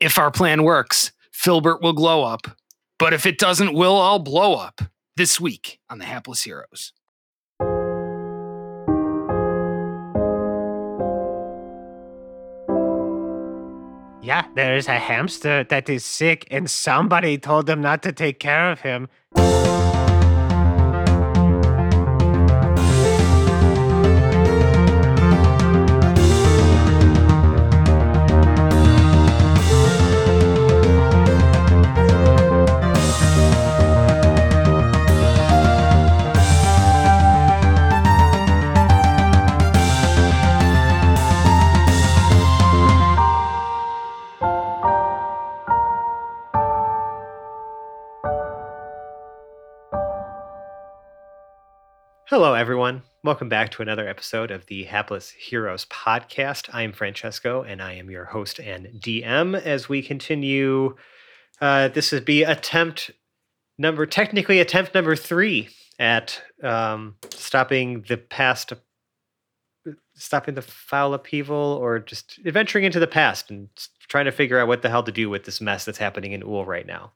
If our plan works, Filbert will glow up. But if it doesn't, we'll all blow up. This week on the Hapless Heroes. Yeah, there is a hamster that is sick, and somebody told them not to take care of him. Hello, everyone. Welcome back to another episode of the Hapless Heroes podcast. I'm Francesco, and I am your host and DM. As we continue, this would be attempt number 3 at stopping the foul upheaval, or just adventuring into the past and trying to figure out what the hell to do with this mess that's happening in Ool right now.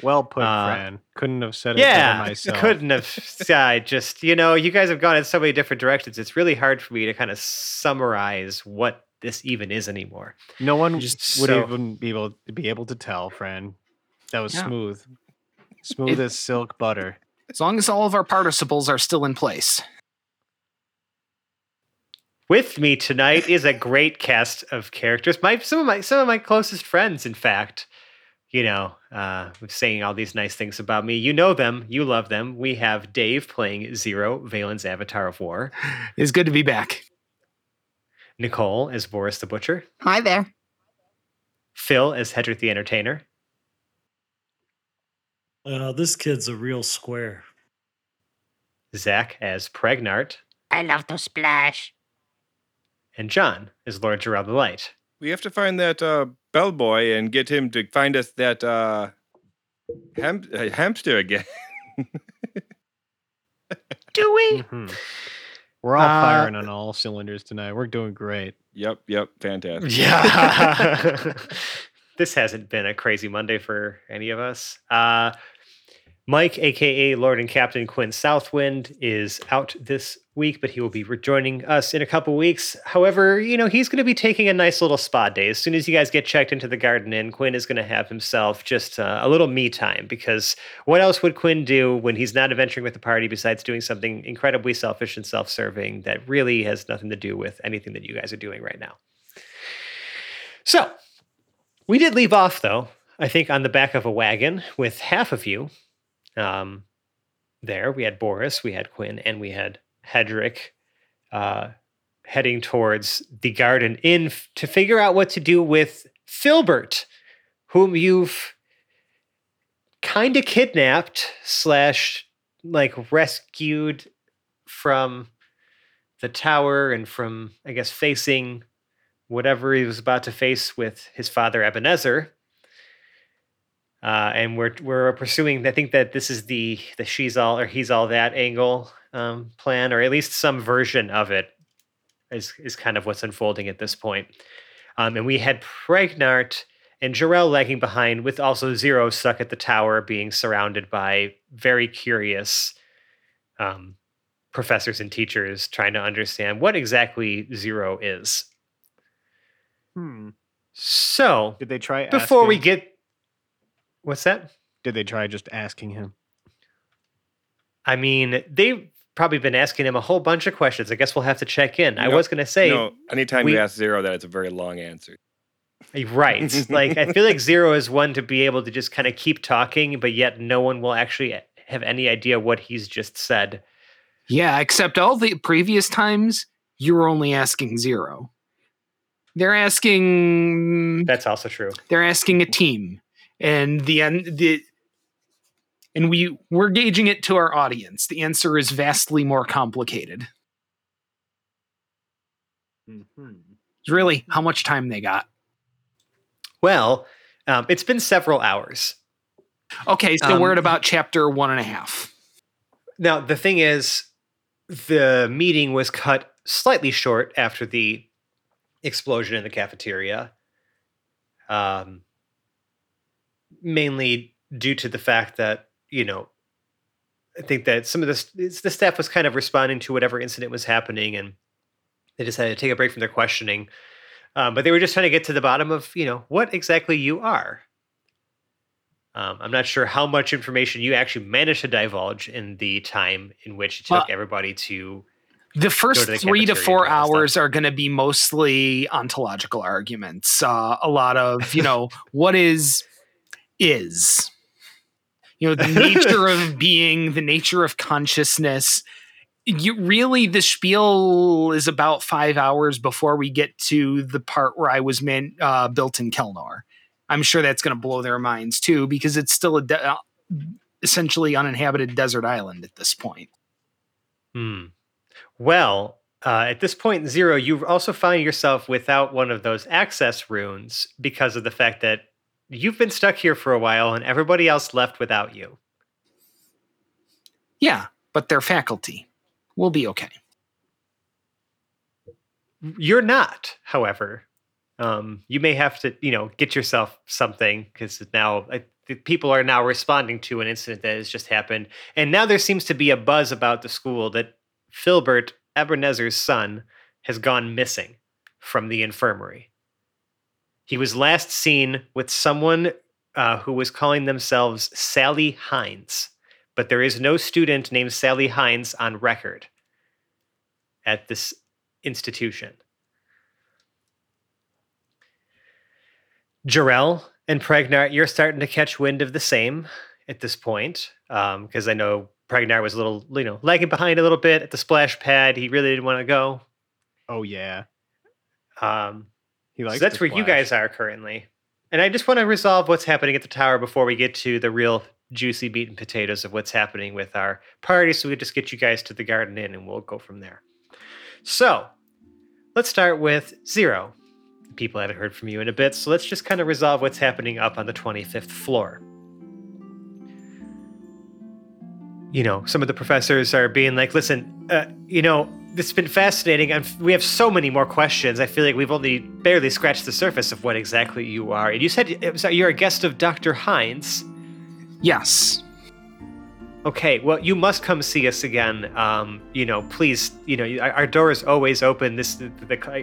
Well put, Fran. Couldn't have said it better myself. Yeah, couldn't have. I just, you guys have gone in so many different directions. It's really hard for me to kind of summarize what this even is anymore. No one would even be able to tell, Fran. That was smooth. Smooth as silk butter. As long as all of our participles are still in place. With me tonight is a great cast of characters. Some of my closest friends, in fact. Saying all these nice things about me. You know them. You love them. We have Dave playing Zero, Valen's Avatar of War. It's good to be back. Nicole as Boris the Butcher. Hi there. Phil as Hedrick the Entertainer. This kid's a real square. Zach as Pregnart. I love to splash. And John as Lord Gerald the Light. We have to find that bellboy and get him to find us that hamster again. Do we? Mm-hmm. We're all firing on all cylinders tonight. We're doing great. Yep. Fantastic. Yeah. This hasn't been a crazy Monday for any of us. Mike, a.k.a. Lord and Captain Quinn Southwind, is out this week, but he will be rejoining us in a couple weeks. However, he's going to be taking a nice little spa day. As soon as you guys get checked into the Garden Inn, Quinn is going to have himself just a little me time, because what else would Quinn do when he's not adventuring with the party besides doing something incredibly selfish and self-serving that really has nothing to do with anything that you guys are doing right now? So, we did leave off, though, I think, on the back of a wagon with half of you. There we had Boris, we had Quinn, and we had Hedrick heading towards the Garden Inn to figure out what to do with Filbert, whom you've kind of kidnapped / rescued from the tower and from, I guess, facing whatever he was about to face with his father Ebenezer. And we're pursuing, I think that this is the she's all or he's all that angle plan, or at least some version of it is kind of what's unfolding at this point. And we had Pregnart and Jarrell lagging behind, with also Zero stuck at the tower being surrounded by very curious professors and teachers trying to understand what exactly Zero is. So did they try before asking? We get... What's that? Did they try just asking him? I mean, they've probably been asking him a whole bunch of questions. I guess we'll have to check in. I was going to say... No, anytime you ask Zero that, it's a very long answer. Right. I feel like Zero is one to be able to just kind of keep talking, but yet no one will actually have any idea what he's just said. Yeah, except all the previous times, you were only asking Zero. They're asking... That's also true. They're asking a team. And we're gauging it to our audience. The answer is vastly more complicated. Mm-hmm. It's really how much time they got. Well, it's been several hours. Okay, so we're at about chapter 1.5. Now, the thing is, the meeting was cut slightly short after the explosion in the cafeteria. mainly due to the fact that, you know, I think that some of the staff was kind of responding to whatever incident was happening, and they decided to take a break from their questioning. But they were just trying to get to the bottom of, you know, what exactly you are. I'm not sure how much information you actually managed to divulge in the time in which it took everybody to... The first 3 to 4 hours are going to be mostly ontological arguments. A lot of, you know, what is... You know, the nature of being, the nature of consciousness. The spiel is about 5 hours before we get to the part where I was built in Kelnor. I'm sure that's going to blow their minds, too, because it's still a essentially uninhabited desert island at this point. Hmm. Well, at this point, Zero, you also find yourself without one of those access runes because of the fact that you've been stuck here for a while and everybody else left without you. Yeah, but they're faculty. We'll be okay. You're not, however. You may have to, you know, get yourself something because now people are now responding to an incident that has just happened. And now there seems to be a buzz about the school that Filbert, Ebenezer's son, has gone missing from the infirmary. He was last seen with someone who was calling themselves Sally Hines, but there is no student named Sally Hines on record at this institution. Jarrell and Pregnart, you're starting to catch wind of the same at this point, because I know Pregnart was a little, you know, lagging behind a little bit at the splash pad. He really didn't want to go. Oh, yeah. So that's where you guys are currently. And I just want to resolve what's happening at the tower before we get to the real juicy meat and potatoes of what's happening with our party. So we just get you guys to the Garden Inn and we'll go from there. So let's start with Zero. People haven't heard from you in a bit. So let's just kind of resolve what's happening up on the 25th floor. You know, some of the professors are being like, listen, you know, it's been fascinating, and we have so many more questions. I feel like we've only barely scratched the surface of what exactly you are. And you said you're a guest of Dr. Heinz. Yes. Okay, well, you must come see us again. You know, please, you know, our door is always open.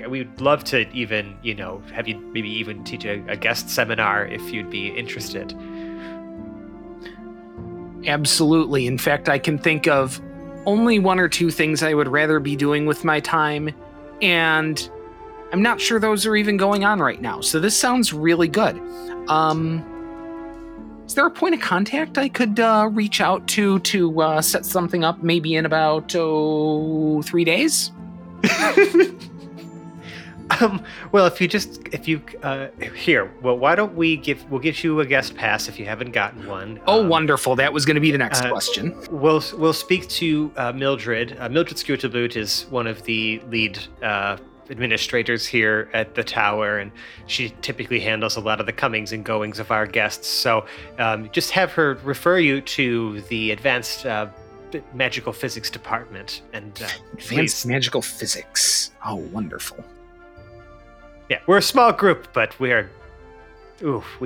We'd love to even, you know, have you maybe even teach a guest seminar if you'd be interested. Absolutely. In fact, I can think of only one or two things I would rather be doing with my time, and I'm not sure those are even going on right now, so this sounds really good. Is there a point of contact I could reach out to set something up maybe in about 3 days? Well, we'll get you a guest pass if you haven't gotten one. Wonderful. That was going to be the next question. We'll speak to Mildred. Mildred Skutabut is one of the lead administrators here at the tower, and she typically handles a lot of the comings and goings of our guests. So just have her refer you to the advanced magical physics department. And magical physics. Oh, wonderful. Yeah, we're a small group, but we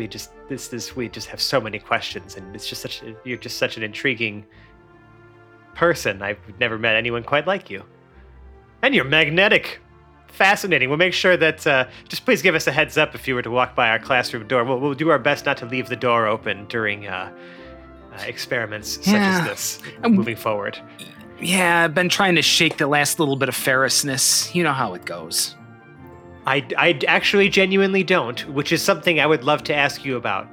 just have so many questions, and it's just you're just such an intriguing person. I've never met anyone quite like you. And you're magnetic. Fascinating. We'll make sure that, just please give us a heads up if you were to walk by our classroom door. We'll do our best not to leave the door open during experiments such as this moving forward. Yeah, I've been trying to shake the last little bit of ferrousness. You know how it goes. I actually genuinely don't, which is something I would love to ask you about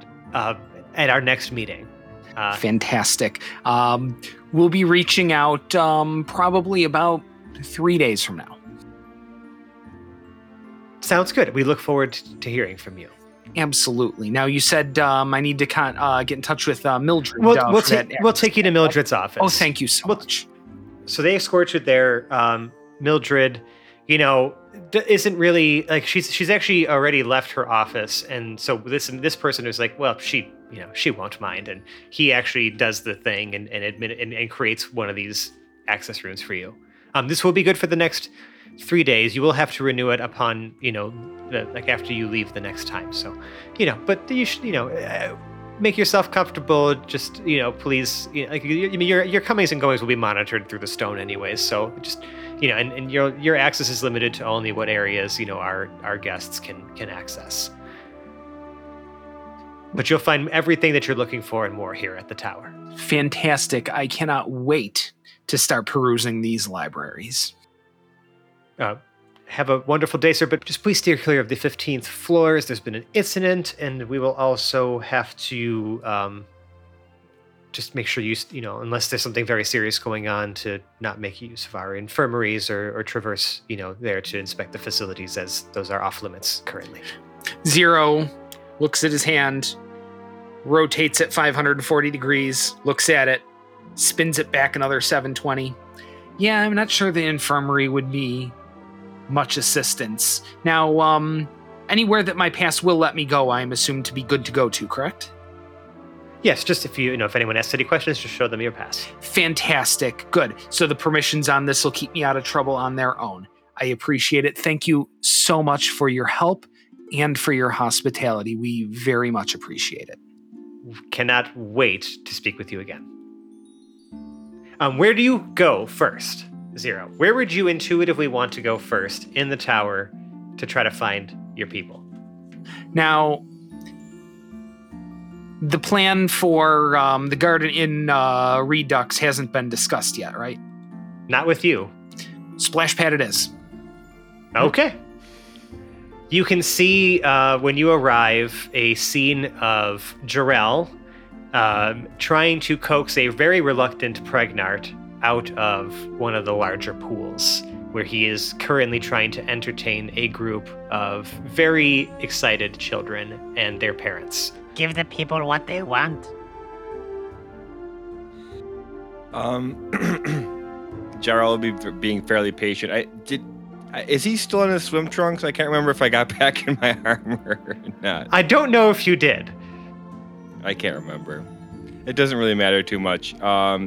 at our next meeting. Fantastic. We'll be reaching out probably about 3 days from now. Sounds good. We look forward to hearing from you. Absolutely. Now, you said I need to get in touch with Mildred. We'll take you to Mildred's office. Oh, thank you so much. So they escort you there. Mildred, you know, isn't really like she's actually already left her office, and so this person is like, well, she won't mind, and he actually does the thing and creates one of these access rooms for you. This will be good for the next 3 days. You will have to renew it upon, you know, after you leave the next time. So, you know, but you should, you know, make yourself comfortable. Just, you know, please, you know, like, your comings and goings will be monitored through the stone anyways. So just, you know, and your access is limited to only what areas, you know, our guests can access. But you'll find everything that you're looking for and more here at the tower. Fantastic. I cannot wait to start perusing these libraries. Have a wonderful day, sir, but just please steer clear of the 15th floors. There's been an incident, and we will also have to just make sure you know, unless there's something very serious going on, to not make use of our infirmaries or traverse, you know, there to inspect the facilities, as those are off limits currently. Zero looks at his hand, rotates it 540 degrees, looks at it, spins it back another 720. Yeah, I'm not sure the infirmary would be much assistance. Now, anywhere that my pass will let me go, I am assumed to be good to go to, correct? Yes, just if you know, if anyone asks any questions, just show them your pass. Fantastic. Good. So the permissions on this will keep me out of trouble on their own. I appreciate it. Thank you so much for your help and for your hospitality. We very much appreciate it. Cannot wait to speak with you again. Where do you go first? Zero, where would you intuitively want to go first in the tower to try to find your people? Now, the plan for the garden in Redux hasn't been discussed yet, right? Not with you. Splash pad it is. Okay. You can see, when you arrive, a scene of Jarrell trying to coax a very reluctant Pregnart out of one of the larger pools, where he is currently trying to entertain a group of very excited children and their parents. Give the people what they want. Jarrell will be being fairly patient. Is he still in his swim trunks? I can't remember if I got back in my armor or not. I don't know if you did. I can't remember. It doesn't really matter too much.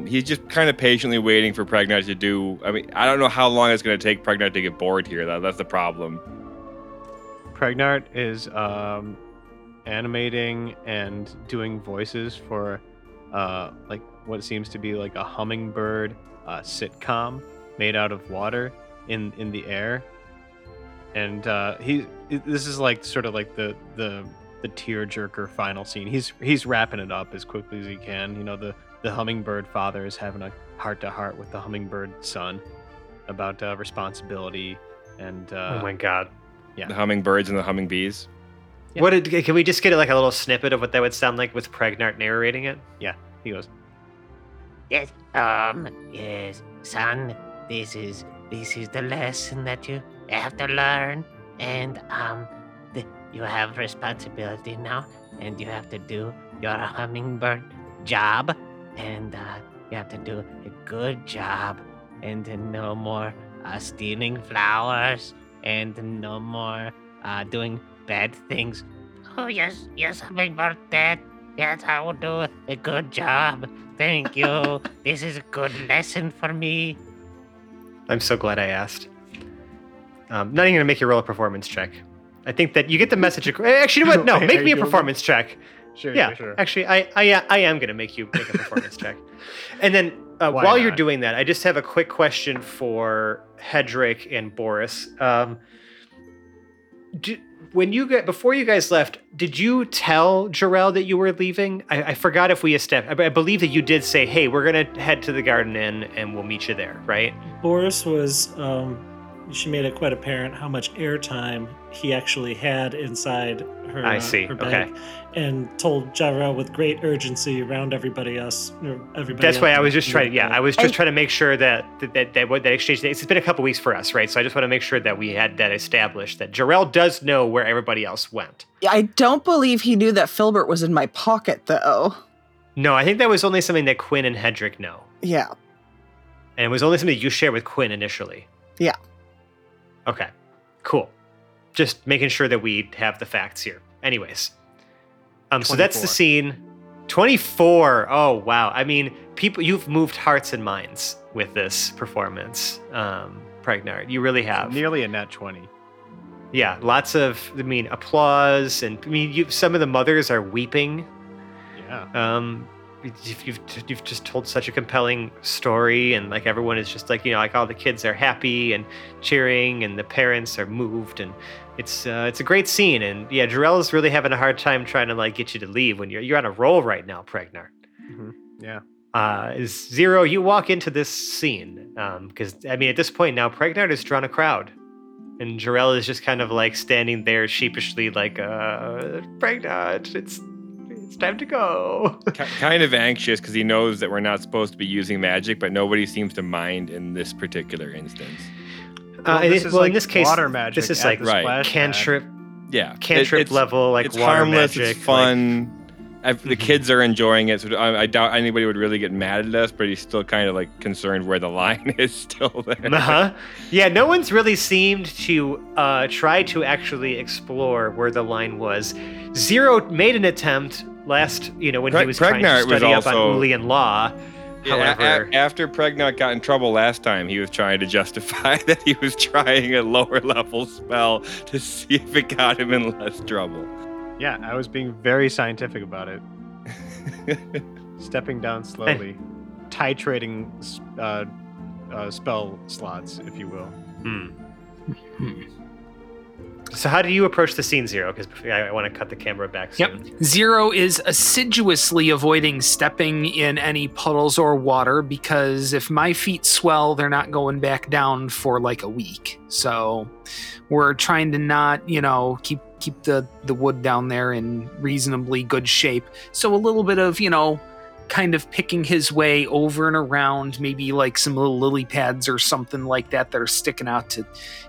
He's just kind of patiently waiting for Pregnart to do... I mean, I don't know how long it's going to take Pregnart to get bored here. That's the problem. Pregnart is animating and doing voices for like what seems to be like a hummingbird sitcom made out of water in the air. And this is like sort of like the tearjerker final scene. He's wrapping it up as quickly as he can. You know, the hummingbird father is having a heart-to-heart with the hummingbird son about responsibility and... oh my God. Yeah. The hummingbirds and the hummingbees. Yeah. Can we just get like a little snippet of what that would sound like with Pregnart narrating it? Yeah, he goes... Yes, son, this is the lesson that you have to learn, and, you have responsibility now, and you have to do your hummingbird job, and you have to do a good job, and no more stealing flowers, and no more doing bad things. Oh, yes, hummingbird dad. Yes, I will do a good job. Thank you. This is a good lesson for me. I'm so glad I asked. Not even going to make you roll a performance check. I think that you get the message. Actually, what? No, make me a performance check. Sure, yeah, sure. Actually, I am going to make you make a performance check. And then while you're doing that, I just have a quick question for Hedrick and Boris. Before you guys left, did you tell Jarrell that you were leaving? I forgot if we established. I believe that you did say, hey, we're going to head to the Garden Inn and we'll meet you there, right? Boris was... she made it quite apparent how much airtime he actually had inside her, her bag, okay, and told Jarrell with great urgency around everybody else. That's why I was just trying. Yeah, I was just trying to make sure that exchange. It's been a couple weeks for us, right? So I just want to make sure that we had that established, that Jarrell does know where everybody else went. I don't believe he knew that Filbert was in my pocket, though. No, I think that was only something that Quinn and Hedrick know. Yeah, and it was only something you shared with Quinn initially. Yeah. Okay, cool. Just making sure that we have the facts here. Anyways, so that's the scene. 24. Oh, wow. I mean, people, you've moved hearts and minds with this performance, Pregnart. You really have. It's nearly a nat 20. Yeah, lots of, applause. And, some of the mothers are weeping. Yeah. You've just told such a compelling story, and like everyone is just like, you know, like all the kids are happy and cheering, and the parents are moved, and it's a great scene. And yeah, Jarrell is really having a hard time trying to like get you to leave when you're on a roll right now, Pregnart. Mm-hmm. Yeah. Zero, you walk into this scene because I mean at this point now Pregnart has drawn a crowd, and Jarrell is just kind of like standing there sheepishly like Pregnart, it's time to go. Kind of anxious because he knows that we're not supposed to be using magic, but nobody seems to mind in this particular instance. Well, in this case, water magic. This is like right. Cantrip, yeah, cantrip it's, level like it's water harmless, magic. It's fun. Like, the kids are enjoying it, so I doubt anybody would really get mad at us. But he's still kind of like concerned where the line is still there. Uh-huh. Yeah, no one's really seemed to try to actually explore where the line was. Zero made an attempt. Last, you know, when he was Pregnart trying to study up on Oolian law. Yeah, however, after Pregnart got in trouble last time, he was trying to justify that he was trying a lower level spell to see if it got him in less trouble. Yeah, I was being very scientific about it. Stepping down slowly, titrating spell slots, if you will. So how do you approach the scene, Zero? Because I want to cut the camera back soon. Yep. Zero is assiduously avoiding stepping in any puddles or water because if my feet swell, they're not going back down for like a week. So we're trying to not, you know, keep the wood down there in reasonably good shape. So a little bit of, you know, kind of picking his way over and around, maybe like some little lily pads or something like that that are sticking out to,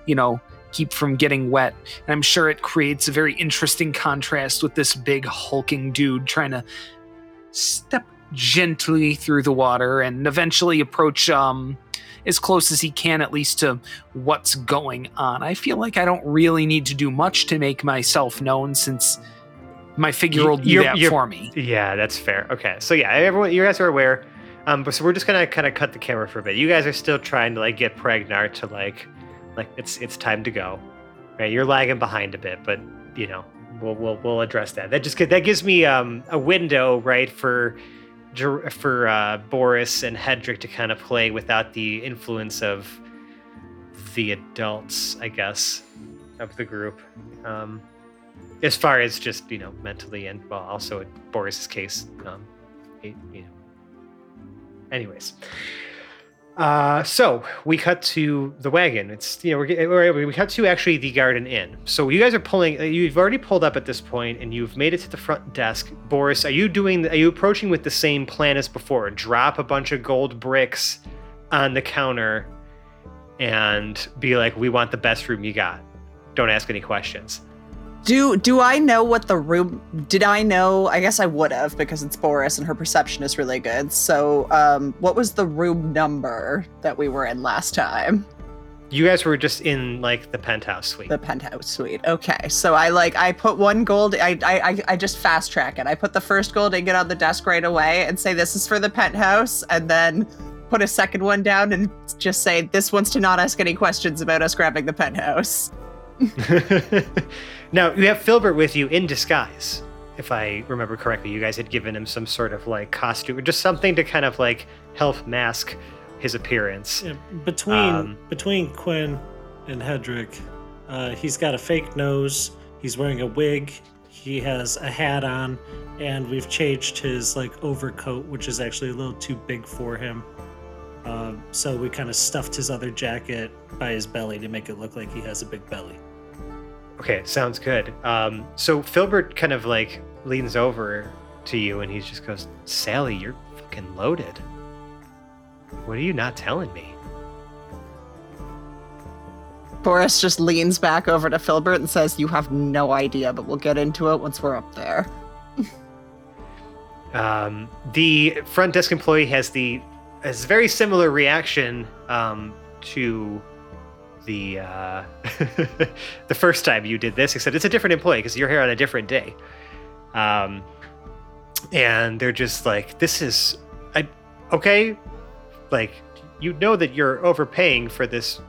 you know, keep from getting wet. And I'm sure it creates a very interesting contrast with this big hulking dude trying to step gently through the water and eventually approach as close as he can, at least to what's going on. I feel like I don't really need to do much to make myself known since my figure will do that for me. Yeah, that's fair. Okay, so yeah, everyone, you guys are aware. So we're just gonna kind of cut the camera for a bit. You guys are still trying to like get Pregnart to like it's time to go, right? You're lagging behind a bit, but you know we'll address that. That gives me a window, right, for Boris and Hedrick to kind of play without the influence of the adults, I guess, of the group. As far as just you know mentally and well, also in Boris's case, you know. Anyways. So we cut to the wagon. It's, you know, we cut to actually the Garden Inn. So you guys are you've already pulled up at this point and you've made it to the front desk. Boris, are you approaching with the same plan as before? Drop a bunch of gold bricks on the counter and be like, we want the best room you got. Don't ask any questions. Do I know what the room... Did I know... I guess I would have, because it's Boris and her perception is really good. So, what was the room number that we were in last time? You guys were just in, like, the penthouse suite. The penthouse suite. Okay. So, I put one gold... I just fast-track it. I put the first gold ingot on the desk right away and say, this is for the penthouse, and then put a second one down and just say, this one's to not ask any questions about us grabbing the penthouse. Now, you have Filbert with you in disguise, if I remember correctly. You guys had given him some sort of, like, costume, or just something to kind of, like, help mask his appearance. Yeah, between Quinn and Hedrick, he's got a fake nose, he's wearing a wig, he has a hat on, and we've changed his, like, overcoat, which is actually a little too big for him. So we kind of stuffed his other jacket by his belly to make it look like he has a big belly. Okay, sounds good. So Filbert kind of like leans over to you and he just goes, Sally, you're fucking loaded. What are you not telling me? Boris just leans back over to Filbert and says, you have no idea, but we'll get into it once we're up there. The front desk employee has a very similar reaction to... the first time you did this, except it's a different employee because you're here on a different day. And they're just like, okay. Like, you know that you're overpaying for this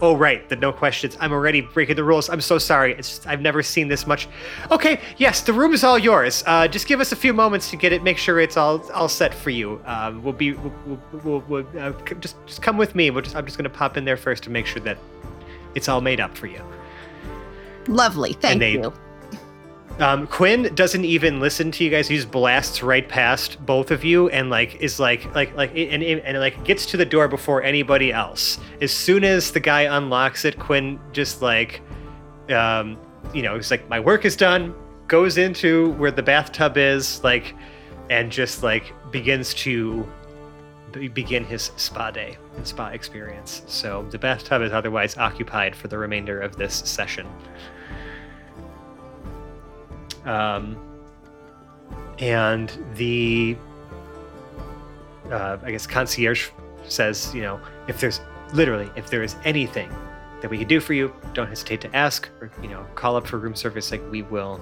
Oh, right, the no questions. I'm already breaking the rules. I'm so sorry. It's just, I've never seen this much. Okay, yes, the room is all yours. Just give us a few moments to get it, make sure it's all set for you. We'll just come with me. I'm just going to pop in there first to make sure that it's all made up for you. Lovely, thank you. Quinn doesn't even listen to you guys. He just blasts right past both of you and is like gets to the door before anybody else. As soon as the guy unlocks it, Quinn just he's like, my work is done, goes into where the bathtub is, and begins to begin his spa day and spa experience. So the bathtub is otherwise occupied for the remainder of this session. And the, concierge says, if there is anything that we can do for you, don't hesitate to ask or, call up for room service. We'll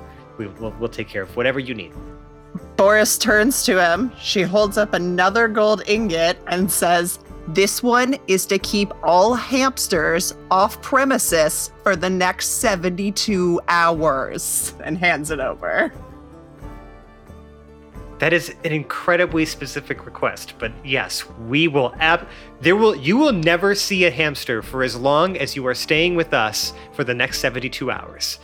take care of whatever you need. Boris turns to him. She holds up another gold ingot and says, this one is to keep all hamsters off premises for the next 72 hours, and hands it over. That is an incredibly specific request, but yes, we will you will never see a hamster for as long as you are staying with us for the next 72 hours.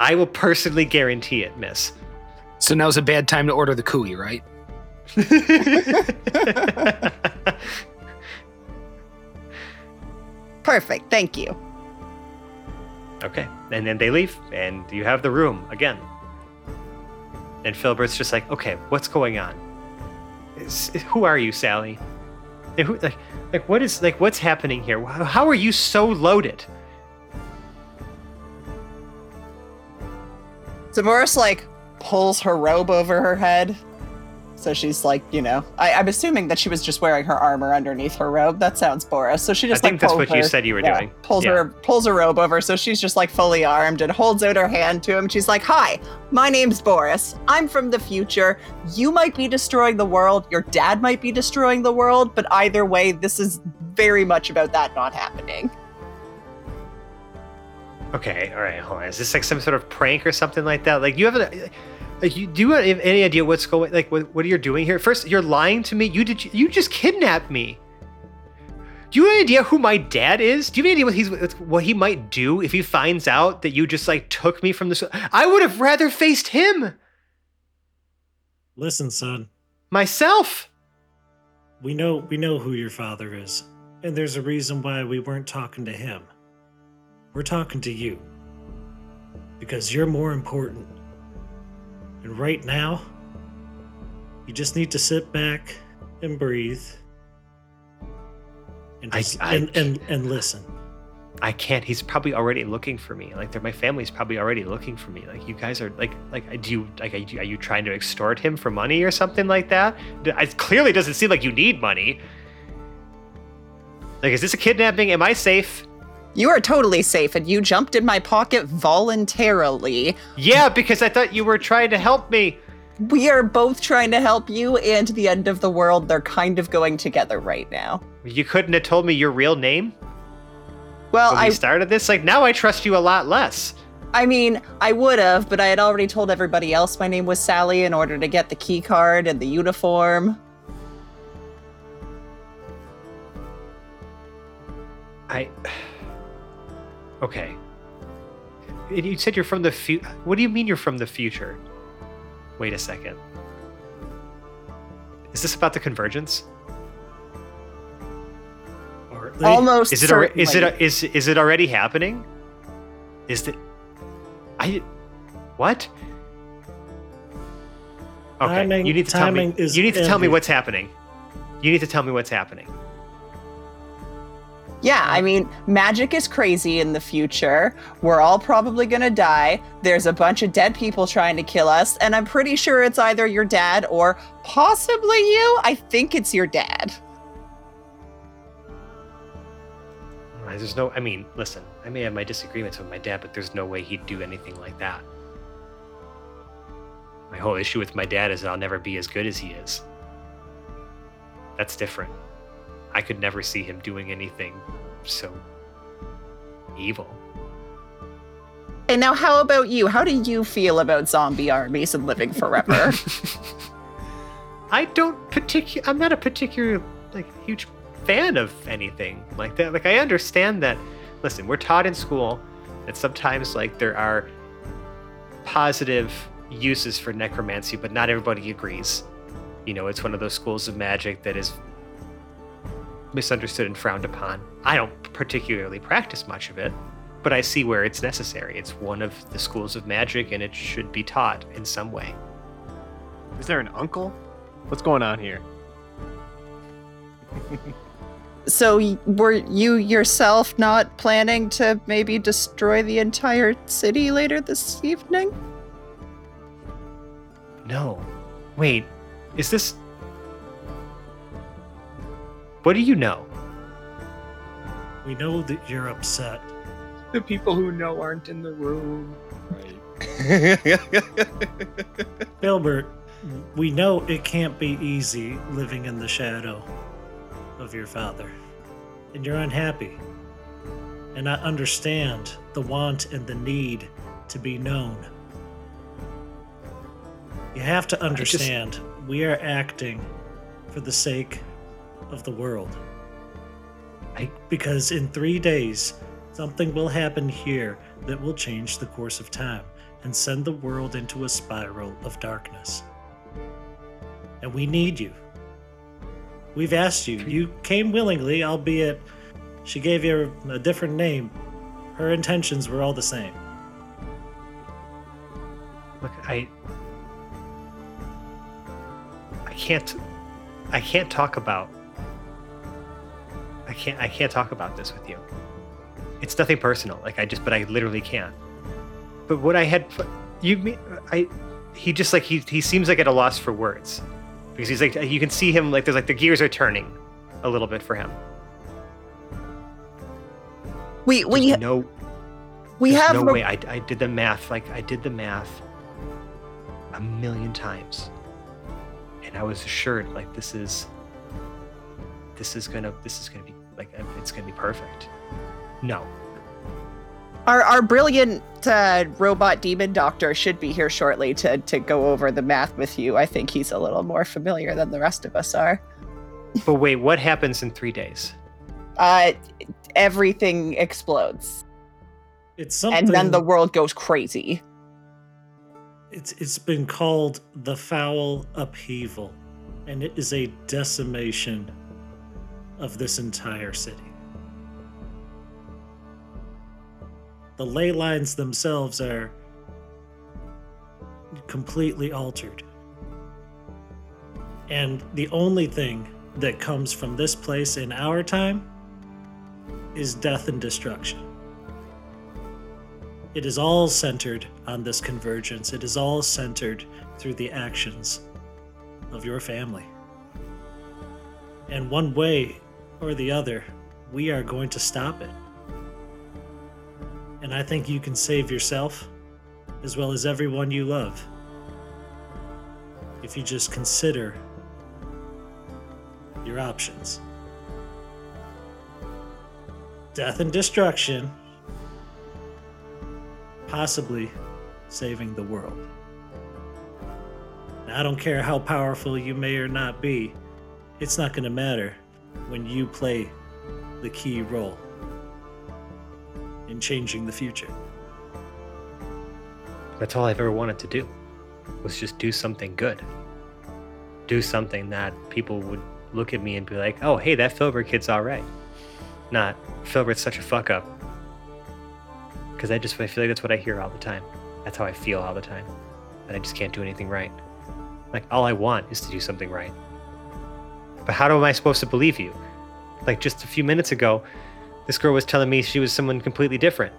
I will personally guarantee it, miss. So now's a bad time to order the cooey, right? Perfect, thank you. Okay, and then they leave, and you have the room again. And Filbert's just like, okay, what's going on? Who are you, Sally? And who, what's happening here? How are you so loaded? So Boris pulls her robe over her head, so she's I'm assuming that she was just wearing her armor underneath her robe. That sounds Boris. So she just I think that's what you said you were doing. Pulls her robe over, so she's just fully armed and holds out her hand to him. She's like, hi, my name's Boris. I'm from the future. You might be destroying the world. Your dad might be destroying the world. But either way, this is very much about that not happening. Okay, all right, hold on. Is this some sort of prank or something like that? Do you have any idea what's going? What are you doing here? First, you're lying to me. You just kidnapped me. Do you have any idea who my dad is? Do you have any idea what he might do if he finds out that you just took me from this? I would have rather faced him. Listen, son. Myself. We know who your father is, and there's a reason why we weren't talking to him. We're talking to you because you're more important. And right now, you just need to sit back and breathe and and listen. I can't. He's probably already looking for me. My family's probably already looking for me. You guys are are you trying to extort him for money or something like that? It clearly doesn't seem like you need money. Is this a kidnapping? Am I safe? You are totally safe, and you jumped in my pocket voluntarily. Yeah, because I thought you were trying to help me. We are both trying to help you and the end of the world. They're kind of going together right now. You couldn't have told me your real name? Well, when we started this? Now I trust you a lot less. I mean, I would have, but I had already told everybody else my name was Sally in order to get the key card and the uniform. Okay. And you said you're from the future. What do you mean you're from the future? Wait a second. Is this about the convergence? Or almost. Is it already happening? What? Okay. You need to tell me what's happening. Yeah, I mean, magic is crazy in the future. We're all probably going to die. There's a bunch of dead people trying to kill us, and I'm pretty sure it's either your dad or possibly you. I think it's your dad. There's no, I mean, listen, I may have my disagreements with my dad, but there's no way he'd do anything like that. My whole issue with my dad is that I'll never be as good as he is. That's different. I could never see him doing anything so evil. And now how about you? How do you feel about zombie armies and living forever? I'm not a particular, huge fan of anything like that. I understand that, listen, we're taught in school that sometimes, there are positive uses for necromancy, but not everybody agrees. It's one of those schools of magic that is misunderstood and frowned upon. I don't particularly practice much of it, but I see where it's necessary. It's one of the schools of magic, and it should be taught in some way. Is there an uncle? What's going on here? So were you yourself not planning to maybe destroy the entire city later this evening? No. Wait, is this... What do you know? We know that you're upset. The people who know aren't in the room. Right. Filbert, we know it can't be easy living in the shadow of your father. And you're unhappy. And I understand the want and the need to be known. You have to understand we are acting for the sake of the world. Because in 3 days, something will happen here that will change the course of time and send the world into a spiral of darkness. And we need you. We've asked you. You came willingly, albeit she gave you a different name. Her intentions were all the same. Look, I can't talk about this with you. It's nothing personal. But I literally can't. But what I had, he seems at a loss for words. Because he's you can see him there's the gears are turning a little bit for him. There's no way. I did the math. I did the math 1,000,000 times. And I was assured it's gonna be perfect. No. Our brilliant robot demon doctor should be here shortly to go over the math with you. I think he's a little more familiar than the rest of us are. But wait, what happens in 3 days? Everything explodes. It's something, and then the world goes crazy. It's been called the foul upheaval, and it is a decimation of this entire city. The ley lines themselves are completely altered. And the only thing that comes from this place in our time is death and destruction. It is all centered on this convergence. It is all centered through the actions of your family. And one way or the other, we are going to stop it. And I think you can save yourself, as well as everyone you love, if you just consider your options. Death and destruction, possibly saving the world. Now, I don't care how powerful you may or not be, it's not going to matter when you play the key role in changing the future. That's all I've ever wanted to do, was just do something good. Do something that people would look at me and be like, oh, hey, that Filbert kid's all right. Not, Filbert's such a fuck up. Because I feel like that's what I hear all the time. That's how I feel all the time. And I just can't do anything right. All I want is to do something right. But how am I supposed to believe you? Just a few minutes ago, this girl was telling me she was someone completely different.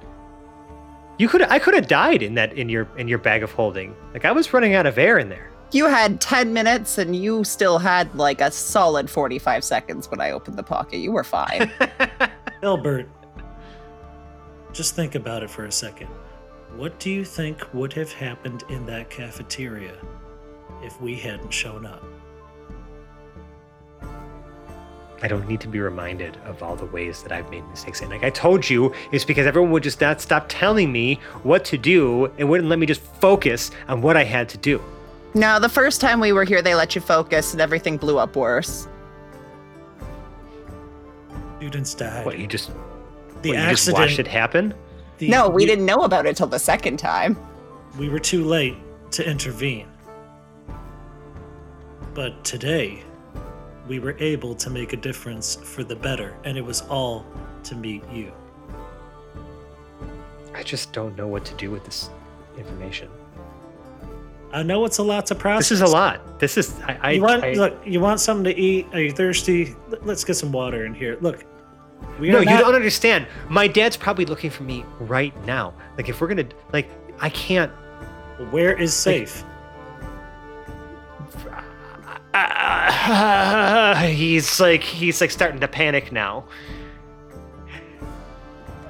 I could have died in your bag of holding. I was running out of air in there. You had 10 minutes and you still had a solid 45 seconds when I opened the pocket. You were fine. Filbert, just think about it for a second. What do you think would have happened in that cafeteria if we hadn't shown up? I don't need to be reminded of all the ways that I've made mistakes. And like I told you, it's because everyone would just not stop telling me what to do and wouldn't let me just focus on what I had to do. No, the first time we were here, they let you focus and everything blew up worse. Students died. What, you just watched it happen? No, we didn't know about it till the second time. We were too late to intervene. But today, we were able to make a difference for the better, and it was all to meet you. I just don't know what to do with this information. I know it's a lot to process. This is a lot. This is... You want something to eat? Are you thirsty? Let's get some water in here. Look. You don't understand. My dad's probably looking for me right now. Like, if we're going to... Like, I can't... Where is safe? Like, he's starting to panic now.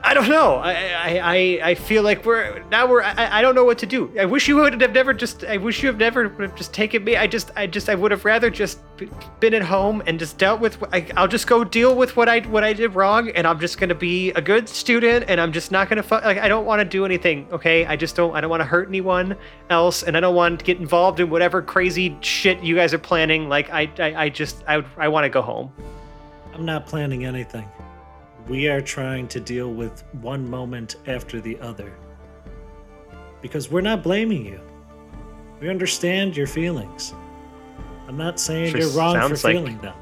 I don't know. I feel like I don't know what to do. I wish you would have never just. I wish you have never would have just taken me. I would have rather just been at home and just dealt with. I'll just go deal with what I did wrong, and I'm just gonna be a good student, and I'm just not gonna I don't want to do anything. Okay, I just don't. I don't want to hurt anyone else, and I don't want to get involved in whatever crazy shit you guys are planning. Like I want to go home. I'm not planning anything. We are trying to deal with one moment after the other. Because we're not blaming you. We understand your feelings. I'm not saying you're wrong for feeling them.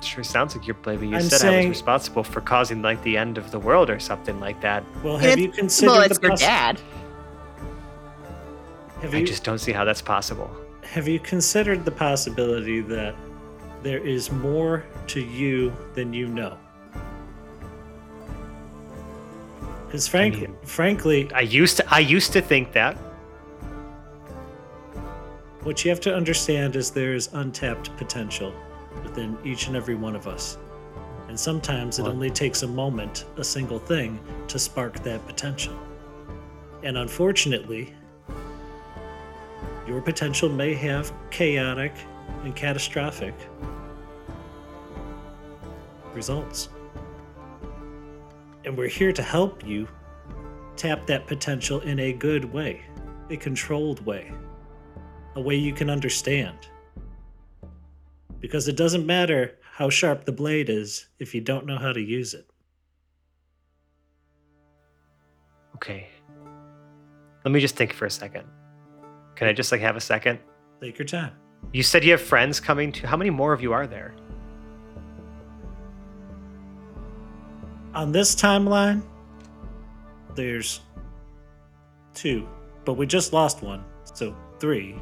Sure sounds like you're blaming you. You said I was responsible for causing like the end of the world or something like that. Well, have you considered the possibility? I just don't see how that's possible. Have you considered the possibility that there is more to you than you know? Because frankly, I used to think that. What you have to understand is there is untapped potential within each and every one of us. And sometimes it only takes a moment, a single thing, to spark that potential. And unfortunately, your potential may have chaotic and catastrophic results. And we're here to help you tap that potential in a good way, a controlled way, a way you can understand. Because it doesn't matter how sharp the blade is if you don't know how to use it. Okay. Let me just think for a second. Can I just have a second? Take your time. You said you have friends coming to... How many more of you are there? On this timeline, there's 2, but we just lost 1, so 3.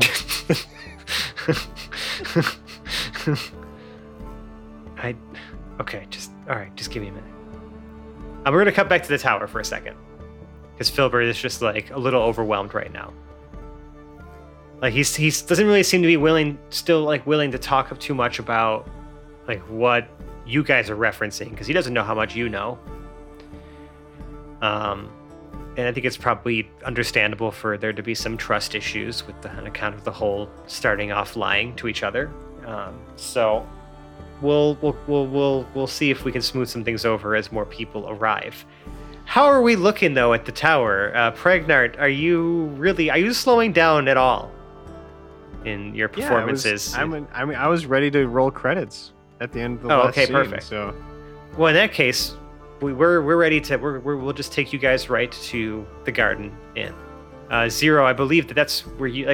Just give me a minute. We're gonna cut back to the tower for a second, because Filbert is just like a little overwhelmed right now. Like he doesn't really seem to be willing to talk too much about like what you guys are referencing, because he doesn't know how much you know. And I think it's probably understandable for there to be some trust issues on account of the whole starting off lying to each other. So we'll see if we can smooth some things over as more people arrive. How are we looking though at the tower? Pregnart, are you slowing down at all in your performances? Yeah, I was ready to roll credits at the end of the last scene, perfect. So, well, in that case, we're ready to. We'll just take you guys right to the Garden Inn. Zero, I believe that's where you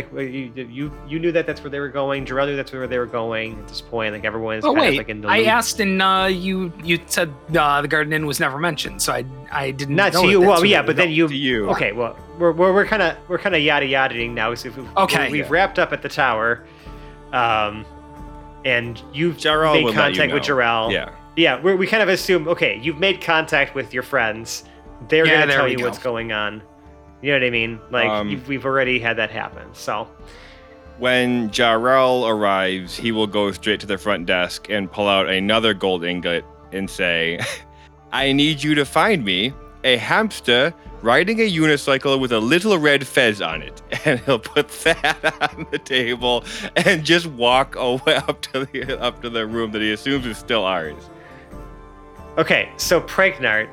knew that that's where they were going. Jarrell knew that's where they were going at this point. Like everyone's in the loop. I asked, and you said the Garden Inn was never mentioned, so I didn't. Not know to you. Well, yeah, but then you. Okay, well, we're kind of yada yadaing now. So we've wrapped up at the tower. And you've made contact with Jarrell. Yeah. We kind of assume, okay, you've made contact with your friends. They're going to tell you what's going on. You know what I mean? Like we've already had that happen. So when Jarrell arrives, he will go straight to the front desk and pull out another gold ingot and say, "I need you to find me a hamster riding a unicycle with a little red fez on it. And he'll put that on the table and just walk away up to the room that he assumes is still ours. Okay, so Pregnart,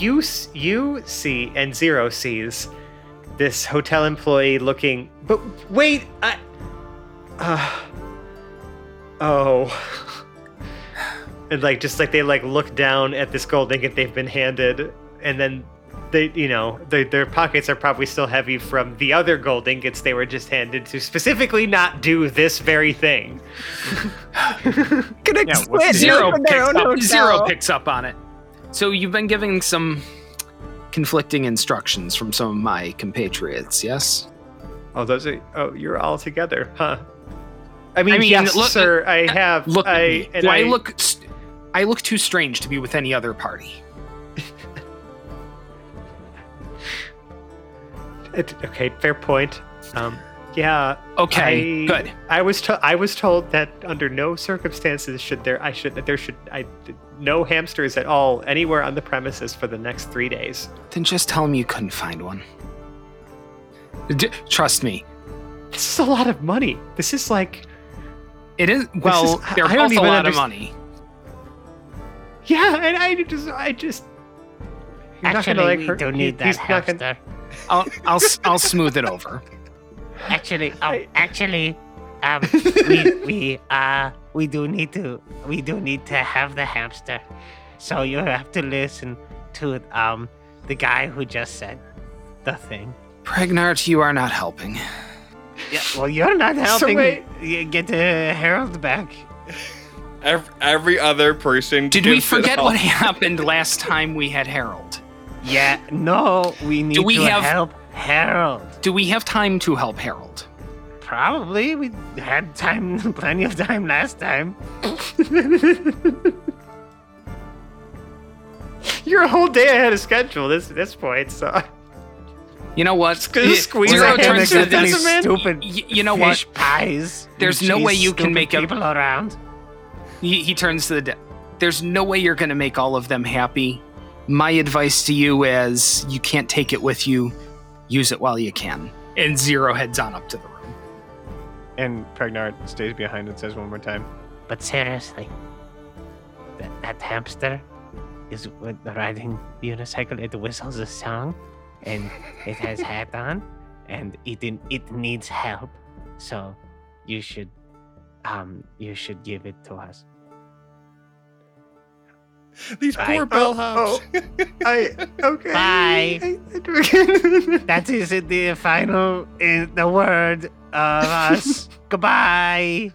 you see, and Zero sees this hotel employee looking, but wait, oh. And they look down at this gold ingot they've been handed, and then their pockets are probably still heavy from the other gold ingots they were just handed to specifically not do this very thing. Zero picks up on it. So you've been giving some conflicting instructions from some of my compatriots, yes? You're all together, huh? I mean yes, look, sir, I have. Look, I look too strange to be with any other party. Okay, fair point. Yeah. Okay. Good. I was told that under no circumstances should there no hamsters at all anywhere on the premises for the next 3 days. Then just tell them you couldn't find one. Trust me. This is a lot of money. This is like. It is. Well, they're both a lot of money. Yeah, and I just. Don't need that hamster. I'll smooth it over. Actually, we do need to have the hamster, so you have to listen to the guy who just said the thing. Pregnart, you are not helping. Yeah, well, you're not helping. You get the Harold back. Every other person. Did we forget what happened last time we had Harold? Yeah, no, we need to help Harold. Do we have time to help Harold? Probably. We had plenty of time last time. You're a whole day ahead of schedule this point, so. You know what? Zero turns to these stupid you know fish what? Pies. There's no way you can make people around. He turns to the there's no way you're going to make all of them happy. My advice to you is you can't take it with you. Use it while you can. And Zero heads on up to the room. And Pregnart stays behind and says one more time. But seriously, that hamster is riding the unicycle. It whistles a song and it has hat on and it needs help. So you should give it to us. These poor bellhops. Okay. Bye. That is the final the word of us. Goodbye.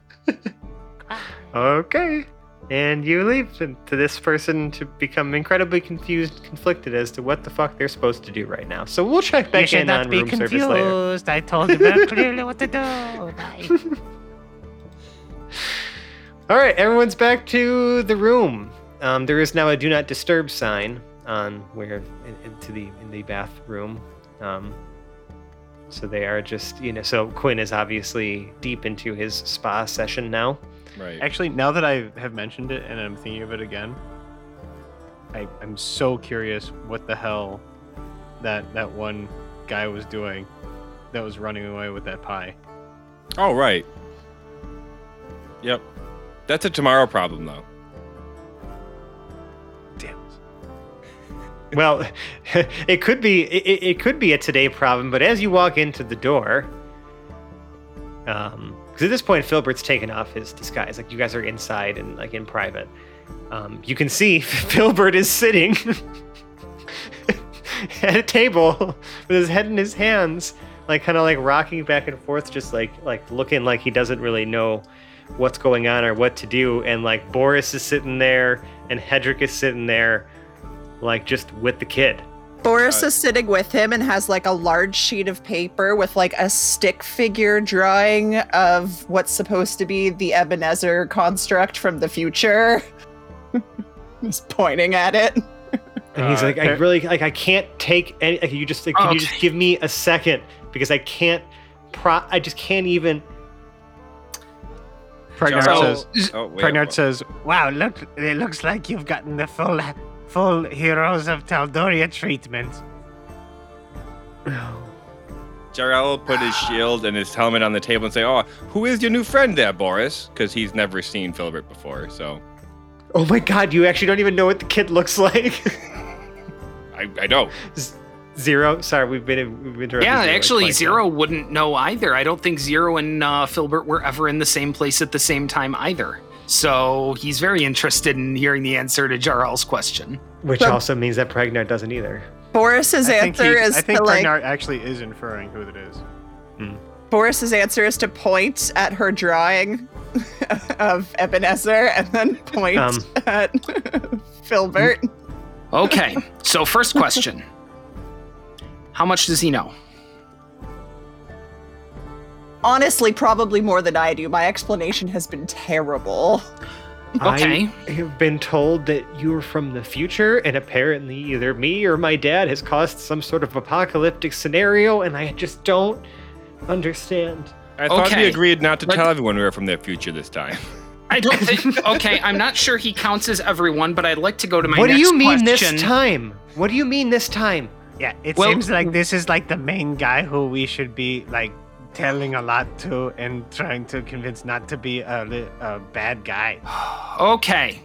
Okay. And you leave to this person to become incredibly confused, conflicted as to what the fuck they're supposed to do right now. So we'll check back in on room service later. You should not be confused. I told you very clearly what to do. Bye. All right, everyone's back to the room. There is now a do not disturb sign on where in the bathroom. So they are just, so Quinn is obviously deep into his spa session now. Right. Actually, now that I have mentioned it and I'm thinking of it again, I'm so curious what the hell that one guy was doing that was running away with that pie. Oh, right. Yep. That's a tomorrow problem, though. Well, it could be a today problem, but as you walk into the door, because at this point Filbert's taken off his disguise, like you guys are inside and like in private, you can see Filbert is sitting at a table with his head in his hands, like kind of like rocking back and forth, just like looking like he doesn't really know what's going on or what to do, and like Boris is sitting there and Hedrick is sitting there. Like just with the kid. Boris is sitting with him and has like a large sheet of paper with like a stick figure drawing of what's supposed to be the Ebenezer construct from the future. He's pointing at it. And he's like, I really like, I can't take any, like, you just like, can you just give me a second? Because I can't I just can't even. Pregnart says, wow, look, it looks like you've gotten the full Heroes of Taldoria treatment. Jarrell put his shield and his helmet on the table and say, "Oh, who is your new friend there, Boris?" Because he's never seen Filbert before, so. Oh my God! You actually don't even know what the kid looks like. I don't. Zero. Sorry, we've been interrupted. Yeah, actually, Zero wouldn't know either. I don't think Zero and Filbert were ever in the same place at the same time either. So he's very interested in hearing the answer to Jarl's question. Which also means that Pregnart doesn't either. Boris's answer is Pregnart actually is inferring who it is. Hmm. Boris's answer is to point at her drawing of Ebenezer and then point at Filbert. Okay, so first question. How much does he know? Honestly, probably more than I do. My explanation has been terrible. Okay. I have been told that you are from the future, and apparently either me or my dad has caused some sort of apocalyptic scenario, and I just don't understand. I thought we agreed not to tell everyone we were from their future this time. I don't think... Okay, I'm not sure he counts as everyone, but I'd like to go to my next question. What do you mean this time? Yeah, it seems like this is like the main guy who we should be like telling a lot to and trying to convince not to be a bad guy. Okay.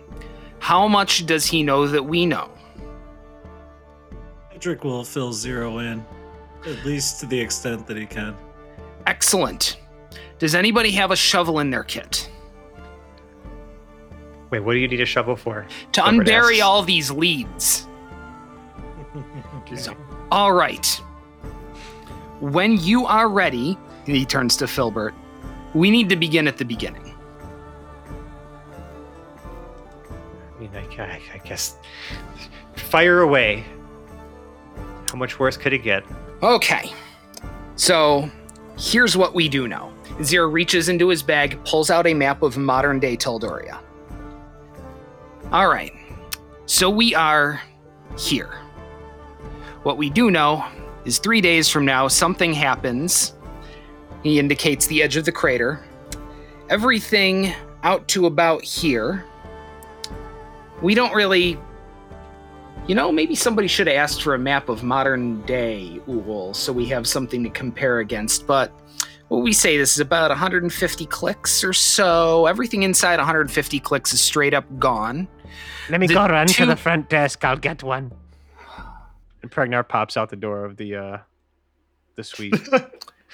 How much does he know that we know? Hedrick will fill Zero in, at least to the extent that he can. Excellent. Does anybody have a shovel in their kit? Wait, what do you need a shovel for? To unbury all these leads. So, all right. When you are ready, he turns to Filbert, we need to begin at the beginning. I mean, I guess fire away. How much worse could it get? Okay. So here's what we do know. Zero reaches into his bag, pulls out a map of modern day Taldoria. All right. So we are here. What we do know is 3 days from now, something happens. He indicates the edge of the crater. Everything out to about here. We don't really... You know, maybe somebody should have asked for a map of modern day Ool, so we have something to compare against, but what we say, this is about 150 clicks or so. Everything inside 150 clicks is straight up gone. Let me go run to the front desk. I'll get one. And Pregnart pops out the door of the suite.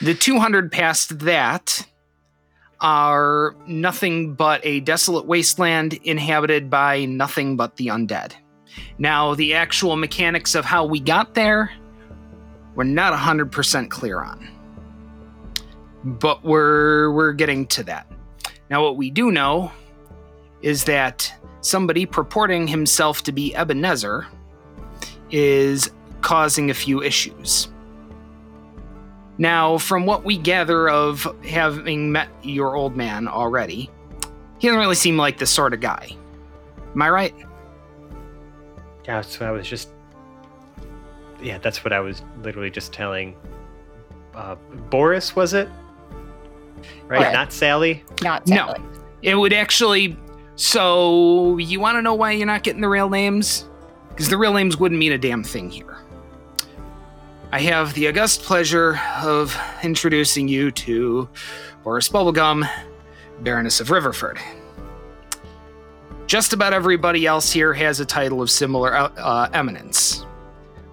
The 200 past that are nothing but a desolate wasteland inhabited by nothing but the undead. Now, the actual mechanics of how we got there, we're not 100% clear on. But we're getting to that. Now, what we do know is that somebody purporting himself to be Ebenezer is causing a few issues. Now, from what we gather of having met your old man already, he doesn't really seem like this sort of guy. Am I right? Yeah, that's what I was just... Yeah, that's what I was literally just telling Boris, was it? Right? Okay. Not Sally? Not Sally. No. It would actually... So, you want to know why you're not getting the real names? Because the real names wouldn't mean a damn thing here. I have the august pleasure of introducing you to Boris Bubblegum, Baroness of Riverford. Just about everybody else here has a title of similar eminence.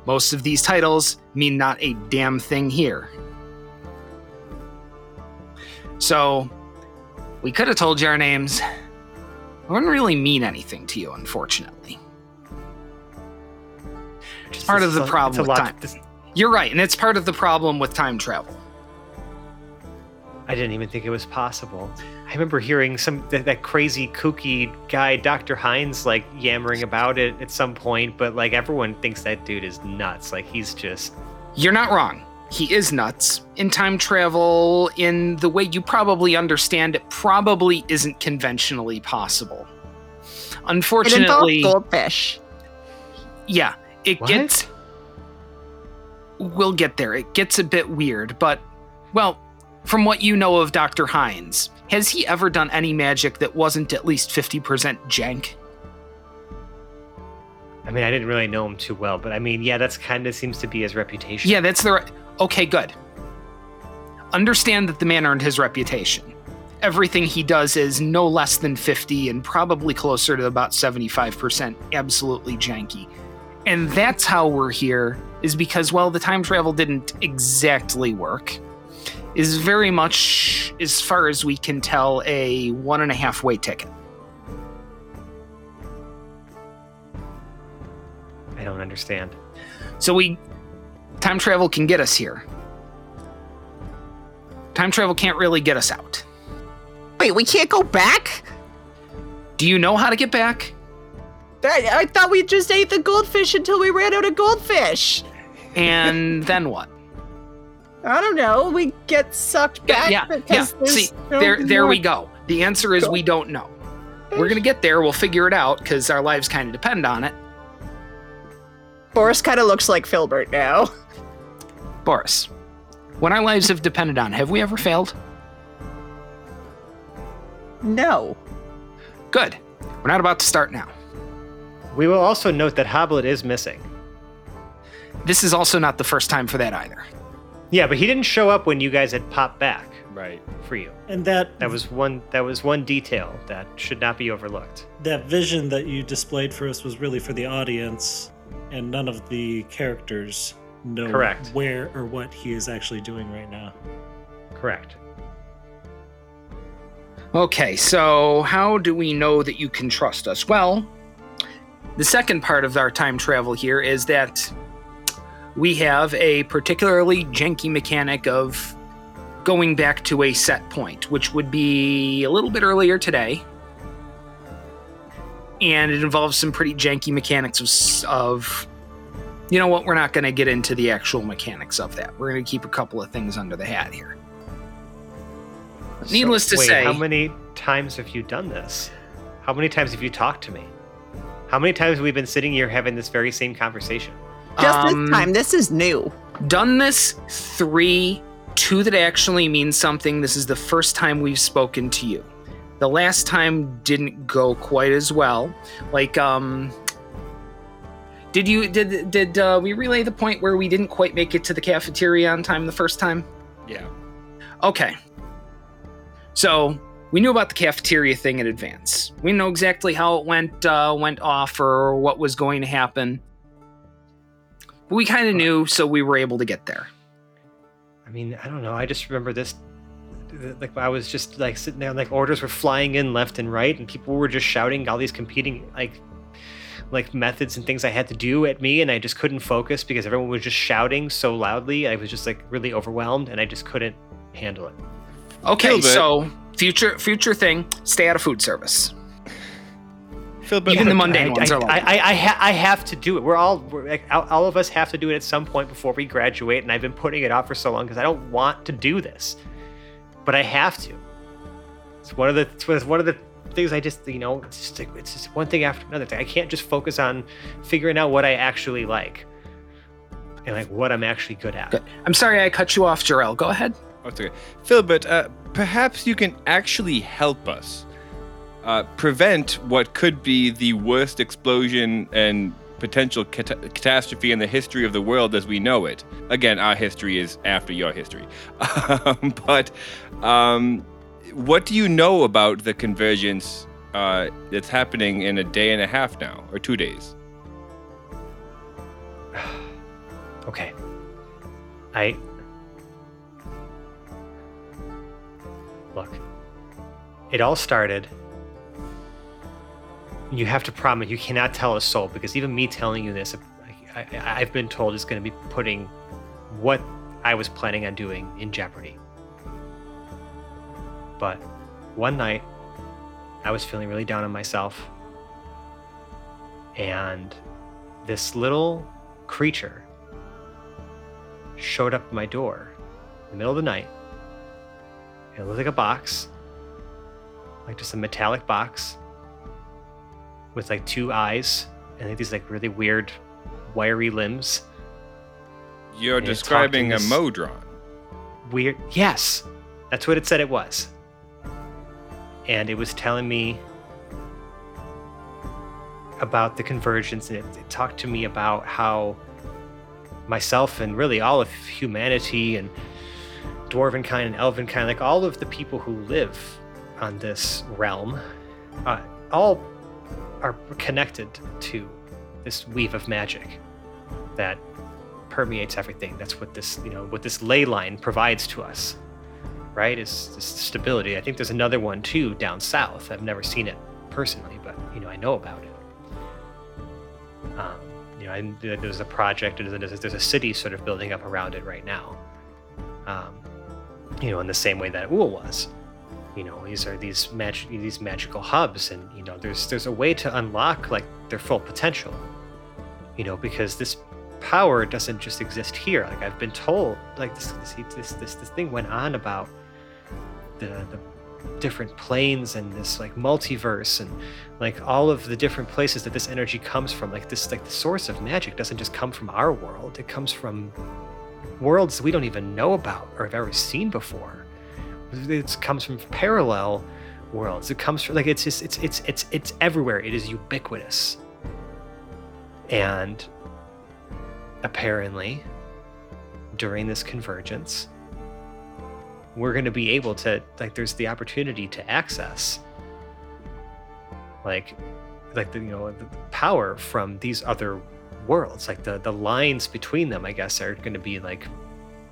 Most of these titles mean not a damn thing here. So, we could have told you our names. It wouldn't really mean anything to you, unfortunately. It's part of the problem with time. You're right, and it's part of the problem with time travel. I didn't even think it was possible. I remember hearing that crazy, kooky guy, Dr. Heinz, like, yammering about it at some point, but, like, everyone thinks that dude is nuts. Like, he's just... You're not wrong. He is nuts. In time travel, in the way you probably understand it, probably isn't conventionally possible. Unfortunately... It involves goldfish. Yeah. We'll get there. It gets a bit weird, but, well, from what you know of Dr. Heinz, has he ever done any magic that wasn't at least 50% jank? I mean, I didn't really know him too well, but I mean, yeah, that's kind of seems to be his reputation. Yeah, that's the right... Okay, good. Understand that the man earned his reputation. Everything he does is no less than 50 and probably closer to about 75% absolutely janky. And that's how we're here, is because, well, the time travel didn't exactly work. Is very much, as far as we can tell, a 1.5-way ticket. I don't understand. So time travel can get us here. Time travel can't really get us out. Wait, we can't go back? Do you know how to get back? I thought we just ate the goldfish until we ran out of goldfish. And then what? I don't know. We get sucked back. Yeah. See, there we go. The answer is we don't know. We're going to get there. We'll figure it out because our lives kind of depend on it. Boris kind of looks like Filbert now. Boris, when our lives have depended on, have we ever failed? No. Good. We're not about to start now. We will also note that Hoblet is missing. This is also not the first time for that either. Yeah, but he didn't show up when you guys had popped back, right? For you, and that was one detail that should not be overlooked. That vision that you displayed for us was really for the audience, and none of the characters know Correct. Where or what he is actually doing right now. Correct. Okay, so how do we know that you can trust us? Well, the second part of our time travel here is that we have a particularly janky mechanic of going back to a set point, which would be a little bit earlier today. And it involves some pretty janky mechanics of, you know what, we're not going to get into the actual mechanics of that. We're going to keep a couple of things under the hat here. Needless to say. How many times have you done this? How many times have you talked to me? How many times have we been sitting here having this very same conversation? Just this time, this is new. Done this 3, 2 that actually means something. This is the first time we've spoken to you. The last time didn't go quite as well. Like, did we relay the point where we didn't quite make it to the cafeteria on time the first time? Yeah. Okay. So we knew about the cafeteria thing in advance. We know exactly how it went off or what was going to happen. We kind of knew, so we were able to get there. I mean, I don't know. I just remember this. Like, I was just like sitting there, and, like, orders were flying in left and right, and people were just shouting all these competing like methods and things I had to do at me, and I just couldn't focus because everyone was just shouting so loudly. I was just like really overwhelmed, and I just couldn't handle it. Okay, so future thing: stay out of food service. Even the mundane ones are like I have to do it. All of us have to do it at some point before we graduate, and I've been putting it off for so long because I don't want to do this, but I have to. It's one of the things I just, you know, it's just one thing after another thing. I can't just focus on figuring out what I actually like and like what I'm actually good at. Good. I'm sorry I cut you off, Jarrell. Go ahead. Oh, it's okay. Filbert, perhaps you can actually help us. Prevent what could be the worst explosion and potential catastrophe in the history of the world as we know it. Again, our history is after your history. But what do you know about the convergence that's happening in a day and a half now, or 2 days? Okay. Look, it all started... You have to promise you cannot tell a soul, because even me telling you this, I've been told it's going to be putting what I was planning on doing in jeopardy. But one night, I was feeling really down on myself, and this little creature showed up at my door in the middle of the night. It looked like a box, like just a metallic box, with like 2 eyes and like these like really weird wiry limbs. You're describing a Modron. Weird. Yes. That's what it said it was. And it was telling me about the convergence, and it talked to me about how myself and really all of humanity and dwarvenkind and elvenkind, like all of the people who live on this realm, all are connected to this weave of magic that permeates everything. That's what this, you know, what this ley line provides to us, right? Is this stability. I think there's another one too down south. I've never seen it personally, but you know, I know about it. You know, there's a project, there's a city sort of building up around it right now. You know, in the same way that Ool was. You know, these are these magical hubs, and you know, there's a way to unlock like their full potential. You know, because this power doesn't just exist here. Like I've been told, like this thing went on about the different planes and this like multiverse and like all of the different places that this energy comes from. Like this, like the source of magic doesn't just come from our world. It comes from worlds we don't even know about or have ever seen before. It comes from parallel worlds. It comes from like it's everywhere. It is ubiquitous. And apparently, during this convergence, we're going to be able to like. There's the opportunity to access like the, you know, the power from these other worlds. Like the lines between them, I guess, are going to be like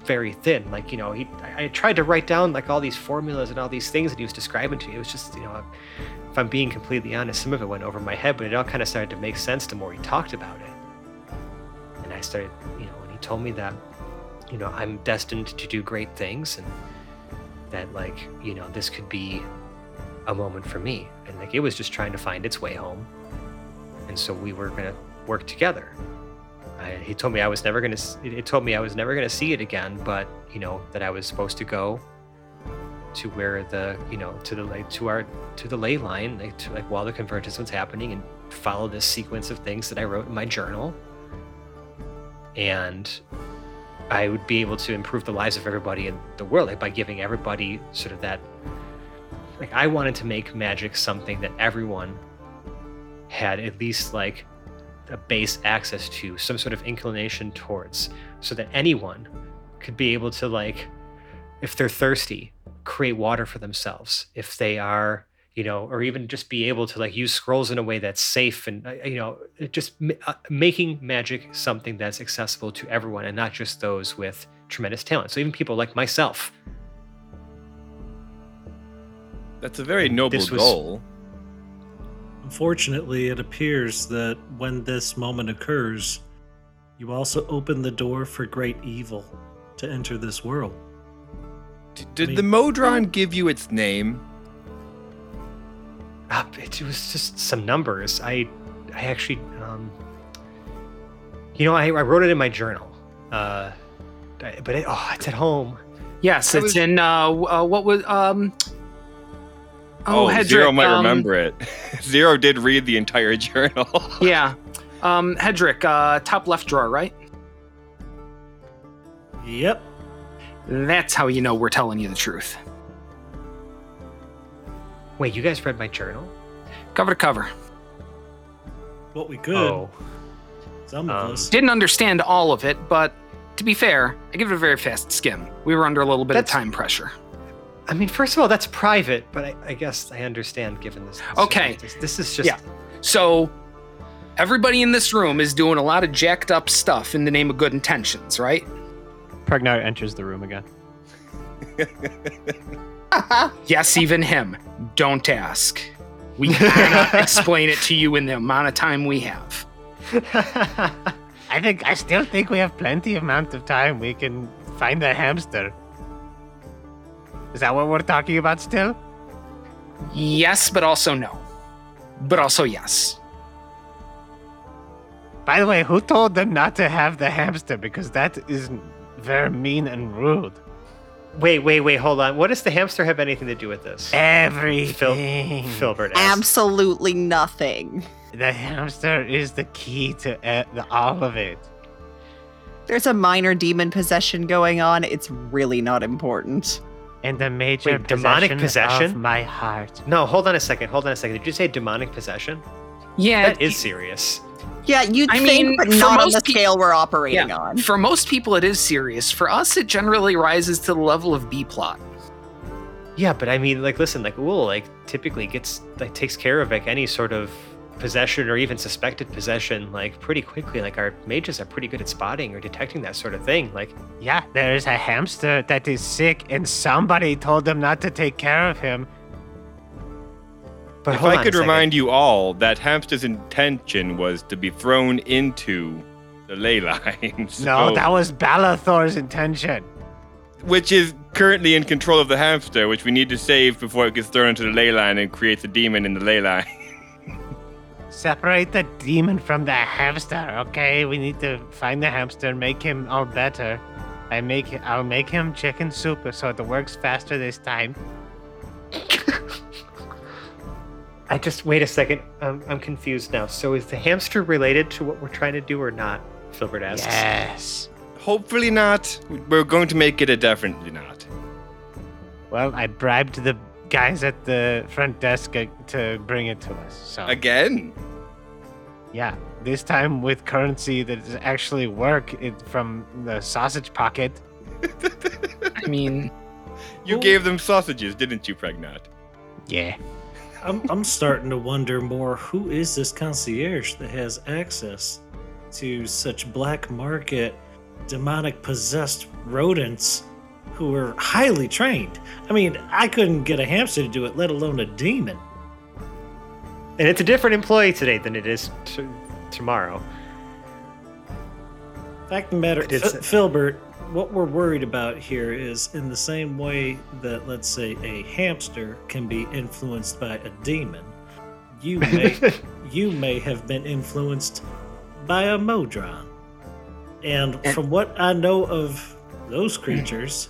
very thin. Like, you know, I tried to write down like all these formulas and all these things that he was describing to me. It was just, you know, if I'm being completely honest, some of it went over my head, but it all kind of started to make sense the more he talked about it. And I started, you know, and he told me that, you know, I'm destined to do great things, and that like, you know, this could be a moment for me. And like, it was just trying to find its way home. And so we were going to work together. He told me I was never going to, it told me I was never going to see it again, but you know, that I was supposed to go to where the, you know, to the, like, to the ley line, like, to, like while the convergence was happening, and follow this sequence of things that I wrote in my journal. And I would be able to improve the lives of everybody in the world, like by giving everybody sort of that, like I wanted to make magic something that everyone had at least like a base access to, some sort of inclination towards, so that anyone could be able to, like, if they're thirsty, create water for themselves, if they are, you know, or even just be able to like use scrolls in a way that's safe, and you know, just making magic something that's accessible to everyone, and not just those with tremendous talent. So even people like myself. That's a very noble goal. Unfortunately, it appears that when this moment occurs, you also open the door for great evil to enter this world. Did the Modron give you its name? It was just some numbers. I actually, you know, I wrote it in my journal, but it's at home. Yes, it's in what was Oh, Hedrick, Zero might remember it. Zero did read the entire journal. Yeah. Hedrick, top left drawer, right? Yep. That's how you know we're telling you the truth. Wait, you guys read my journal? Cover to cover. What we could. Oh. Some of us. Didn't understand all of it, but to be fair, I give it a very fast skim. We were under a little bit of time pressure. I mean, first of all, that's private, but I guess I understand given this. Okay. This is just... Yeah. So everybody in this room is doing a lot of jacked up stuff in the name of good intentions, right? Pregnart enters the room again. Yes, even him. Don't ask. We cannot explain it to you in the amount of time we have. I still think we have plenty amount of time. We can find the hamster. Is that what we're talking about still? Yes, but also no. But also yes. By the way, who told them not to have the hamster? Because that is very mean and rude. Wait, hold on. What does the hamster have anything to do with this? Everything. Filbert asked. Absolutely nothing. The hamster is the key to all of it. There's a minor demon possession going on. It's really not important. And the major demonic possession of my heart. No, hold on a second. Did you say demonic possession? Yeah. That is serious. Yeah, I think, but not on the scale we're operating on. For most people, it is serious. For us, it generally rises to the level of B-plot. Yeah, but I mean, like, listen, like, Ool, like, typically gets, like, takes care of, like, any sort of possession or even suspected possession, like, pretty quickly. Like, our mages are pretty good at spotting or detecting that sort of thing. Like, yeah, there's a hamster that is sick, and somebody told them not to take care of him. But if I could remind you all that Hamster's intention was to be thrown into the ley lines. No, that was Balathor's intention. Which is currently in control of the hamster, which we need to save before it gets thrown into the ley line and creates a demon in the ley line. Separate the demon from the hamster, okay? We need to find the hamster and make him all better. I'll make him chicken soup so it works faster this time. I just, wait a second, I'm confused now. So is the hamster related to what we're trying to do or not? Filbert asks. Yes. Hopefully not. We're going to make it a definitely not. Well, I bribed the guys at the front desk to bring it to us. So. Again? Yeah, this time with currency that is actually from the sausage pocket. I mean... You gave them sausages, didn't you, Pregnart? Yeah. I'm starting to wonder more, who is this concierge that has access to such black market, demonic possessed rodents who are highly trained? I mean, I couldn't get a hamster to do it, let alone a demon. And it's a different employee today than it is tomorrow. Fact of the matter, Filbert, what we're worried about here is, in the same way that, let's say, a hamster can be influenced by a demon, you may have been influenced by a Modron. And from what I know of those creatures,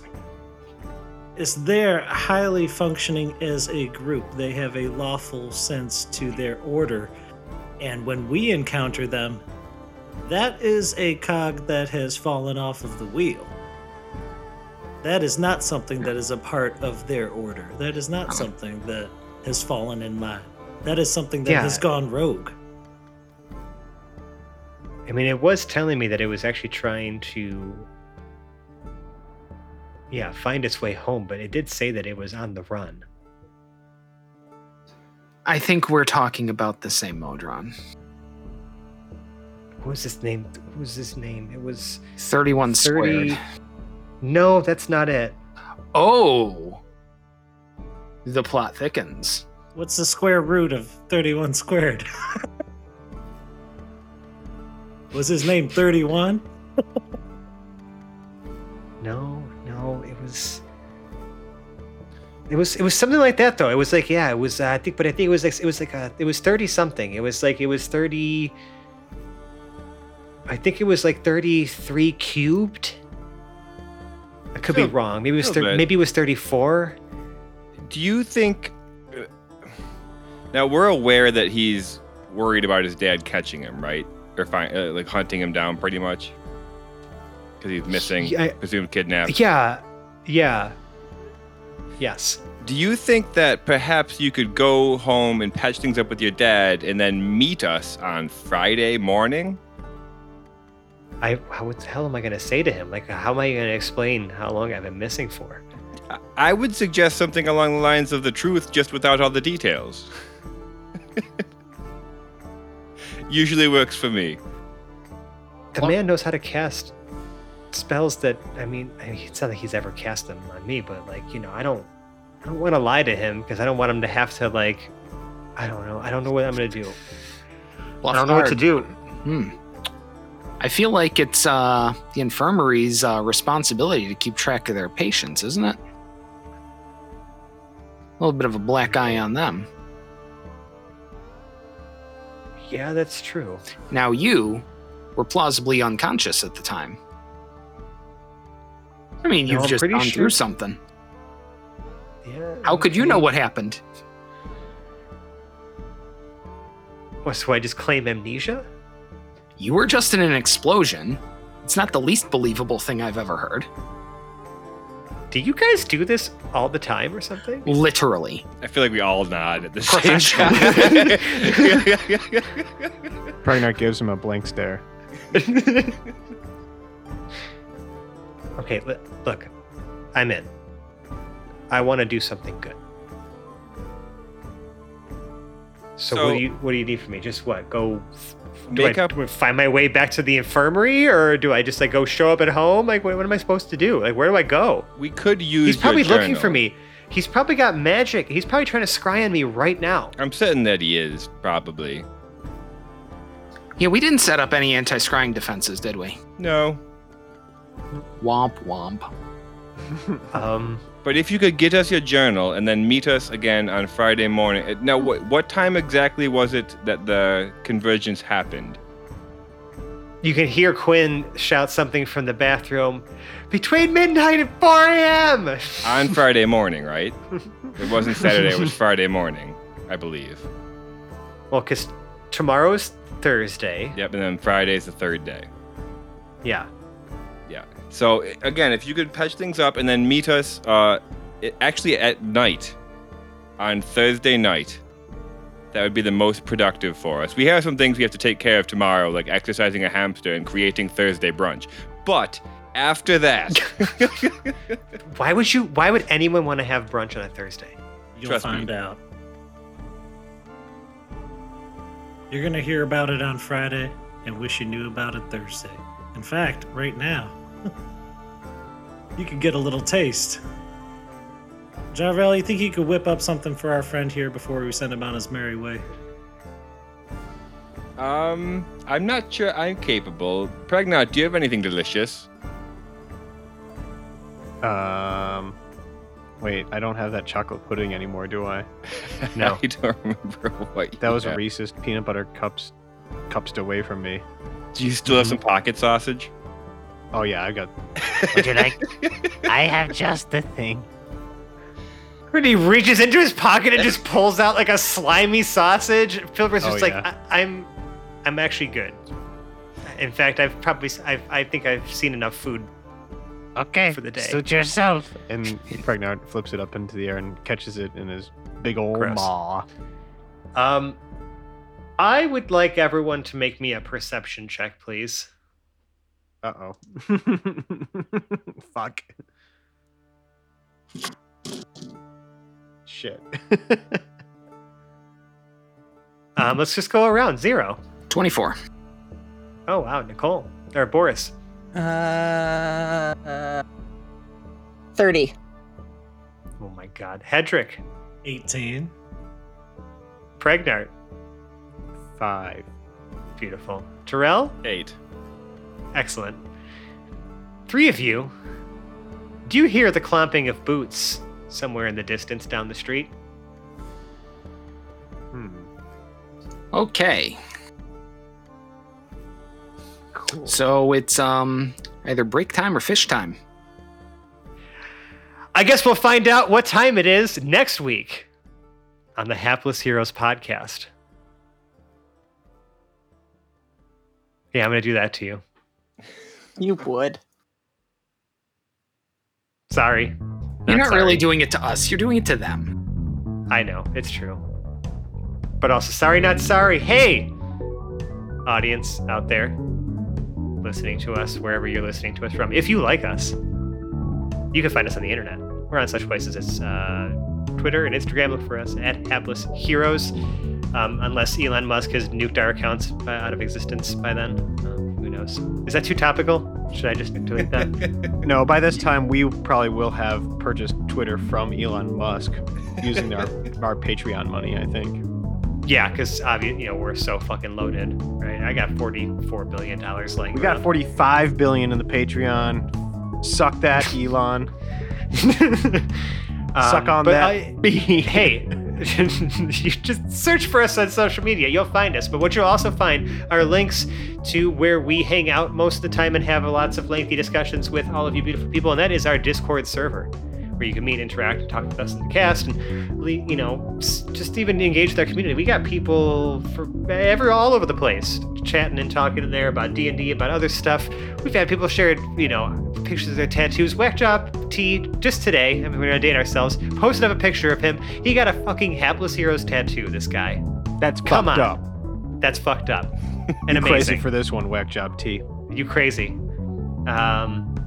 is they're highly functioning as a group. They have a lawful sense to their order. And when we encounter them, that is a cog that has fallen off of the wheel. That is not something that is a part of their order. That is not something that has fallen in line. That is something that has gone rogue. I mean, it was telling me that it was actually trying to find its way home, but it did say that it was on the run. I think we're talking about the same Modron. What was his name? It was... 31 squared. No, that's not it. Oh! The plot thickens. What's the square root of 31 squared? Was his name 31? No, It was something like that, though. It was like, yeah, it was, I think it was 30 something. It was 30... I think it was like 33 cubed. I could be wrong. Maybe it was 34. Do you think... Now, we're aware that he's worried about his dad catching him, right? Or hunting him down, pretty much? Because he's missing, presumed kidnapped. Yeah. Yes. Do you think that perhaps you could go home and patch things up with your dad and then meet us on Friday morning? What the hell am I going to say to him? Like, how am I going to explain how long I've been missing for? I would suggest something along the lines of the truth, just without all the details. Usually works for me. The man knows how to cast spells that, I mean, it's not like he's ever cast them on me, but, like, you know, I don't want to lie to him because I don't want him to have to, like, I don't know what I'm going to do. Well, I don't know what to do. I feel like it's the infirmary's responsibility to keep track of their patients, isn't it? A little bit of a black eye on them. Yeah, that's true. Now, you were plausibly unconscious at the time. I mean, you've just gone through something. Yeah. How could you know what happened? What, so I just claim amnesia? You were just in an explosion. It's not the least believable thing I've ever heard. do you guys do this all the time or something? Literally. I feel like we all nod at the same time. Pregnart gives him a blank stare. Okay, look. I'm in. I want to do something good. So what do you need from me? Just what? Go do I find my way back to the infirmary, or do I just like go show up at home? Like what am I supposed to do? Like where do I go? We could use. He's probably looking for me. He's probably got magic. He's probably trying to scry on me right now. I'm certain that he is probably. Yeah, we didn't set up any anti-scrying defenses, did we? No. Womp womp. But if you could get us your journal and then meet us again on Friday morning. Now, what time exactly was it that the convergence happened? You can hear Quinn shout something from the bathroom. Between midnight and 4 a.m. On Friday morning, right? It wasn't Saturday, it was Friday morning, I believe. Well, because tomorrow is Thursday. Yep, and then Friday's the third day. Yeah. So, again, if you could patch things up and then meet us actually at night, on Thursday night, that would be the most productive for us. We have some things we have to take care of tomorrow, like exercising a hamster and creating Thursday brunch. But after that... Why would anyone want to have brunch on a Thursday? You'll find out. You're going to hear about it on Friday and wish you knew about it Thursday. In fact, right now, you could get a little taste. Jarrell, you think you could whip up something for our friend here before we send him on his merry way? I'm not sure I'm capable. Pregnant, do you have anything delicious? Wait, I don't have that chocolate pudding anymore, do I? No. I don't remember what you That was had. Reese's peanut butter cups away from me. Do you still have some pocket sausage? Oh, yeah, I got... Would you like... I have just the thing. When he reaches into his pocket and just pulls out, like, a slimy sausage, Filbert's just I'm actually good. In fact, I think I've seen enough food for the day. Suit yourself. And Pregnant flips it up into the air and catches it in his big old maw. I would like everyone to make me a perception check, please. Uh-oh. Fuck. Shit. Let's just go around. 0. 24. Oh, wow. Nicole. Or Boris. 30. Oh, my God. Hedrick. 18. Pregnart. 5. Beautiful. Jarrell. 8. Excellent. 3 of you, do you hear the clomping of boots somewhere in the distance down the street? Okay. Cool. So it's either break time or fish time. I guess we'll find out what time it is next week on the Hapless Heroes podcast. Yeah, I'm going to do that to you. You would. Sorry. You're not really doing it to us. You're doing it to them. I know. It's true. But also, sorry, not sorry. Hey, audience out there listening to us, wherever you're listening to us from. If you like us, you can find us on the internet. We're on such places as Twitter and Instagram. Look for us at Hapless Heroes. Unless Elon Musk has nuked our accounts out of existence by then. Knows. Is that too topical? Should I just delete that? No, by this time, we probably will have purchased Twitter from Elon Musk using our Patreon money, I think. Yeah, because obviously, we're so fucking loaded, right? I got $44 billion laying. We got $45 billion in the Patreon. Suck that, Elon. Suck on that. Hey. You just search for us on social media. You'll find us. But what you'll also find are links to where we hang out most of the time and have lots of lengthy discussions with all of you beautiful people. And that is our Discord server, where you can meet, interact, and talk with us in the cast, and just even engage with our community. We got people from all over the place chatting and talking in there about D&D, about other stuff. We've had people share, pictures of their tattoos. Whack Job T, just today, I mean, we're gonna date ourselves, posted up a picture of him. He got a fucking Hapless Heroes tattoo, this guy. That's come fucked on. Up. That's fucked up. And amazing. Crazy for this one, Whack Job T. You crazy.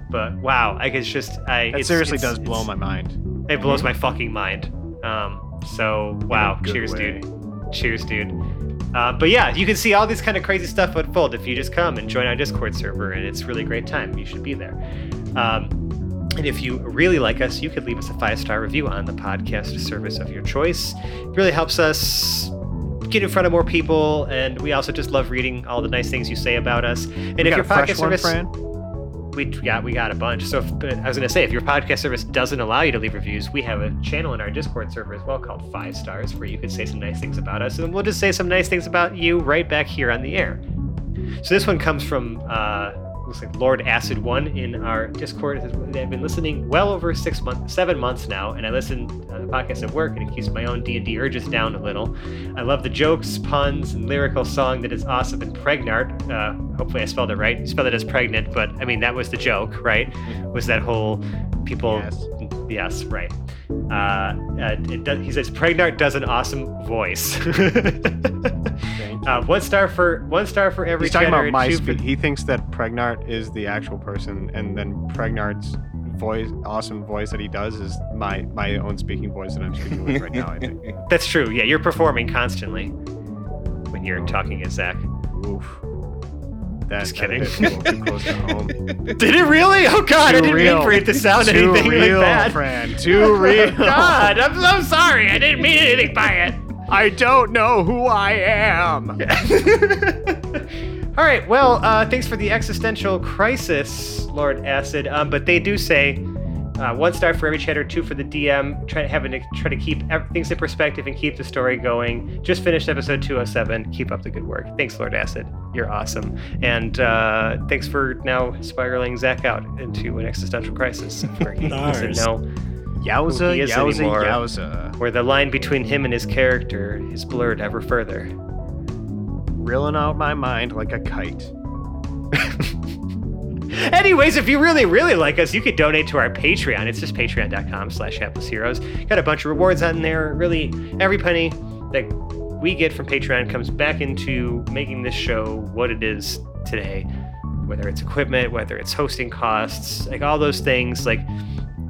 But wow, I guess just... It seriously does blow my mind. It blows my fucking mind. So wow, cheers, dude. Cheers, dude. But yeah, you can see all these kind of crazy stuff unfold if you just come and join our Discord server, and it's a really great time. You should be there. And if you really like us, you could leave us a 5-star review on the podcast service of your choice. It really helps us get in front of more people, and we also just love reading all the nice things you say about us. And if your podcast service... We got a bunch. So if your podcast service doesn't allow you to leave reviews, we have a channel in our Discord server as well called 5 Stars, where you can say some nice things about us, and we'll just say some nice things about you right back here on the air. So this one comes from looks like Lord Acid One in our Discord. I've been listening well over 7 months now, and I listen to the podcast at work, and it keeps my own D&D urges down a little. I love the jokes, puns, and lyrical song that is awesome in Pregnart. Hopefully I spelled it right. You spelled it as pregnant, but I mean, that was the joke, right? Was that whole people... Yes, right. He says, Pregnart does an awesome voice. One star for every. He's talking about MySpace. He thinks that Pregnart is the actual person, and then Pregnart's voice, awesome voice that he does, is my own speaking voice that I'm speaking with right now. I think that's true. Yeah, you're performing constantly when you're talking as Zach. Oof. Just kidding. Too close to home. Did it really? Oh God! Too I didn't real. Mean for it to sound too anything real, like that. Friend. Too real. God, I'm so sorry. I didn't mean anything by it. I don't know who I am. All right. Well, thanks for the existential crisis, Lord Acid. But they do say 1 star for every chatter, 2 for the DM. Try to keep things in perspective and keep the story going. Just finished episode 207. Keep up the good work. Thanks, Lord Acid. You're awesome. And thanks for now spiraling Zach out into an existential crisis where he doesn't know. Yowza. Where the line between him and his character is blurred ever further. Reeling out my mind like a kite. Anyways, if you really, really like us, you could donate to our Patreon. It's just patreon.com/haplessheroes. Got a bunch of rewards on there. Really, every penny that we get from Patreon comes back into making this show what it is today. Whether it's equipment, whether it's hosting costs, like all those things, like...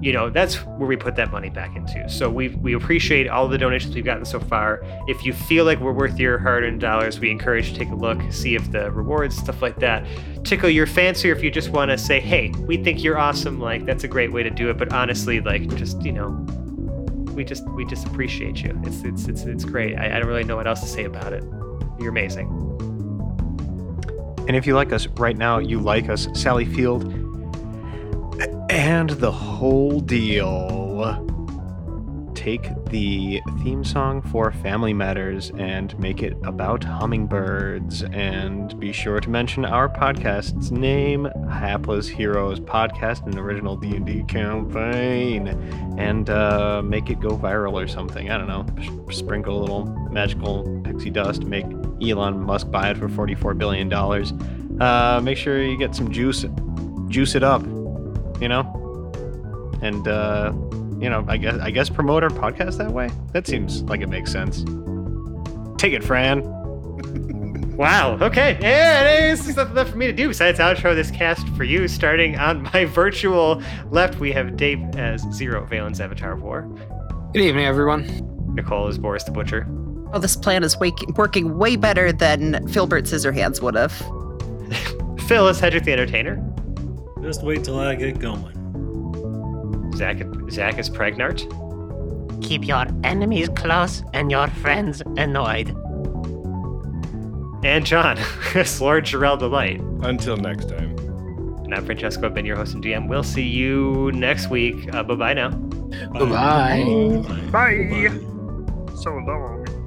You know, that's where we put that money back into. So we appreciate all the donations we've gotten so far. If you feel like we're worth your hard-earned dollars, we encourage you to take a look, see if the rewards, stuff like that, tickle your fancy, or if you just want to say, hey, we think you're awesome, like, that's a great way to do it. But honestly, like, just, you know, we just appreciate you. It's great. I don't really know what else to say about it. You're amazing. And if you like us right now, you like us, Sally Field, and the whole deal. Take the theme song for Family Matters and make it about hummingbirds, and be sure to mention our podcast's name, Hapless Heroes Podcast, an original D&D campaign, and make it go viral or something. I don't know. Sprinkle a little magical pixie dust, make Elon Musk buy it for $44 billion. Make sure you get some juice it up. You know, and you know, I guess promote our podcast that way. That seems like it makes sense. Take it, Fran. Wow. Okay. Yeah, there's nothing left for me to do besides outro this cast for you. Starting on my virtual left, we have Dave as Zero, Valen's Avatar of War. Good evening, everyone. Nicole is Boris the Butcher. Oh, this plan is working way better than Filbert Scissorhands would have. Phil is Hedrick the Entertainer. Just wait till I get going. Zach is Pregnart. Keep your enemies close and your friends annoyed. And John, it's Lord Gerald the Light. Until next time. And I'm Francesco. I've been your host and DM. We'll see you next week. Bye-bye now. Bye. Bye. Bye. Bye. So long.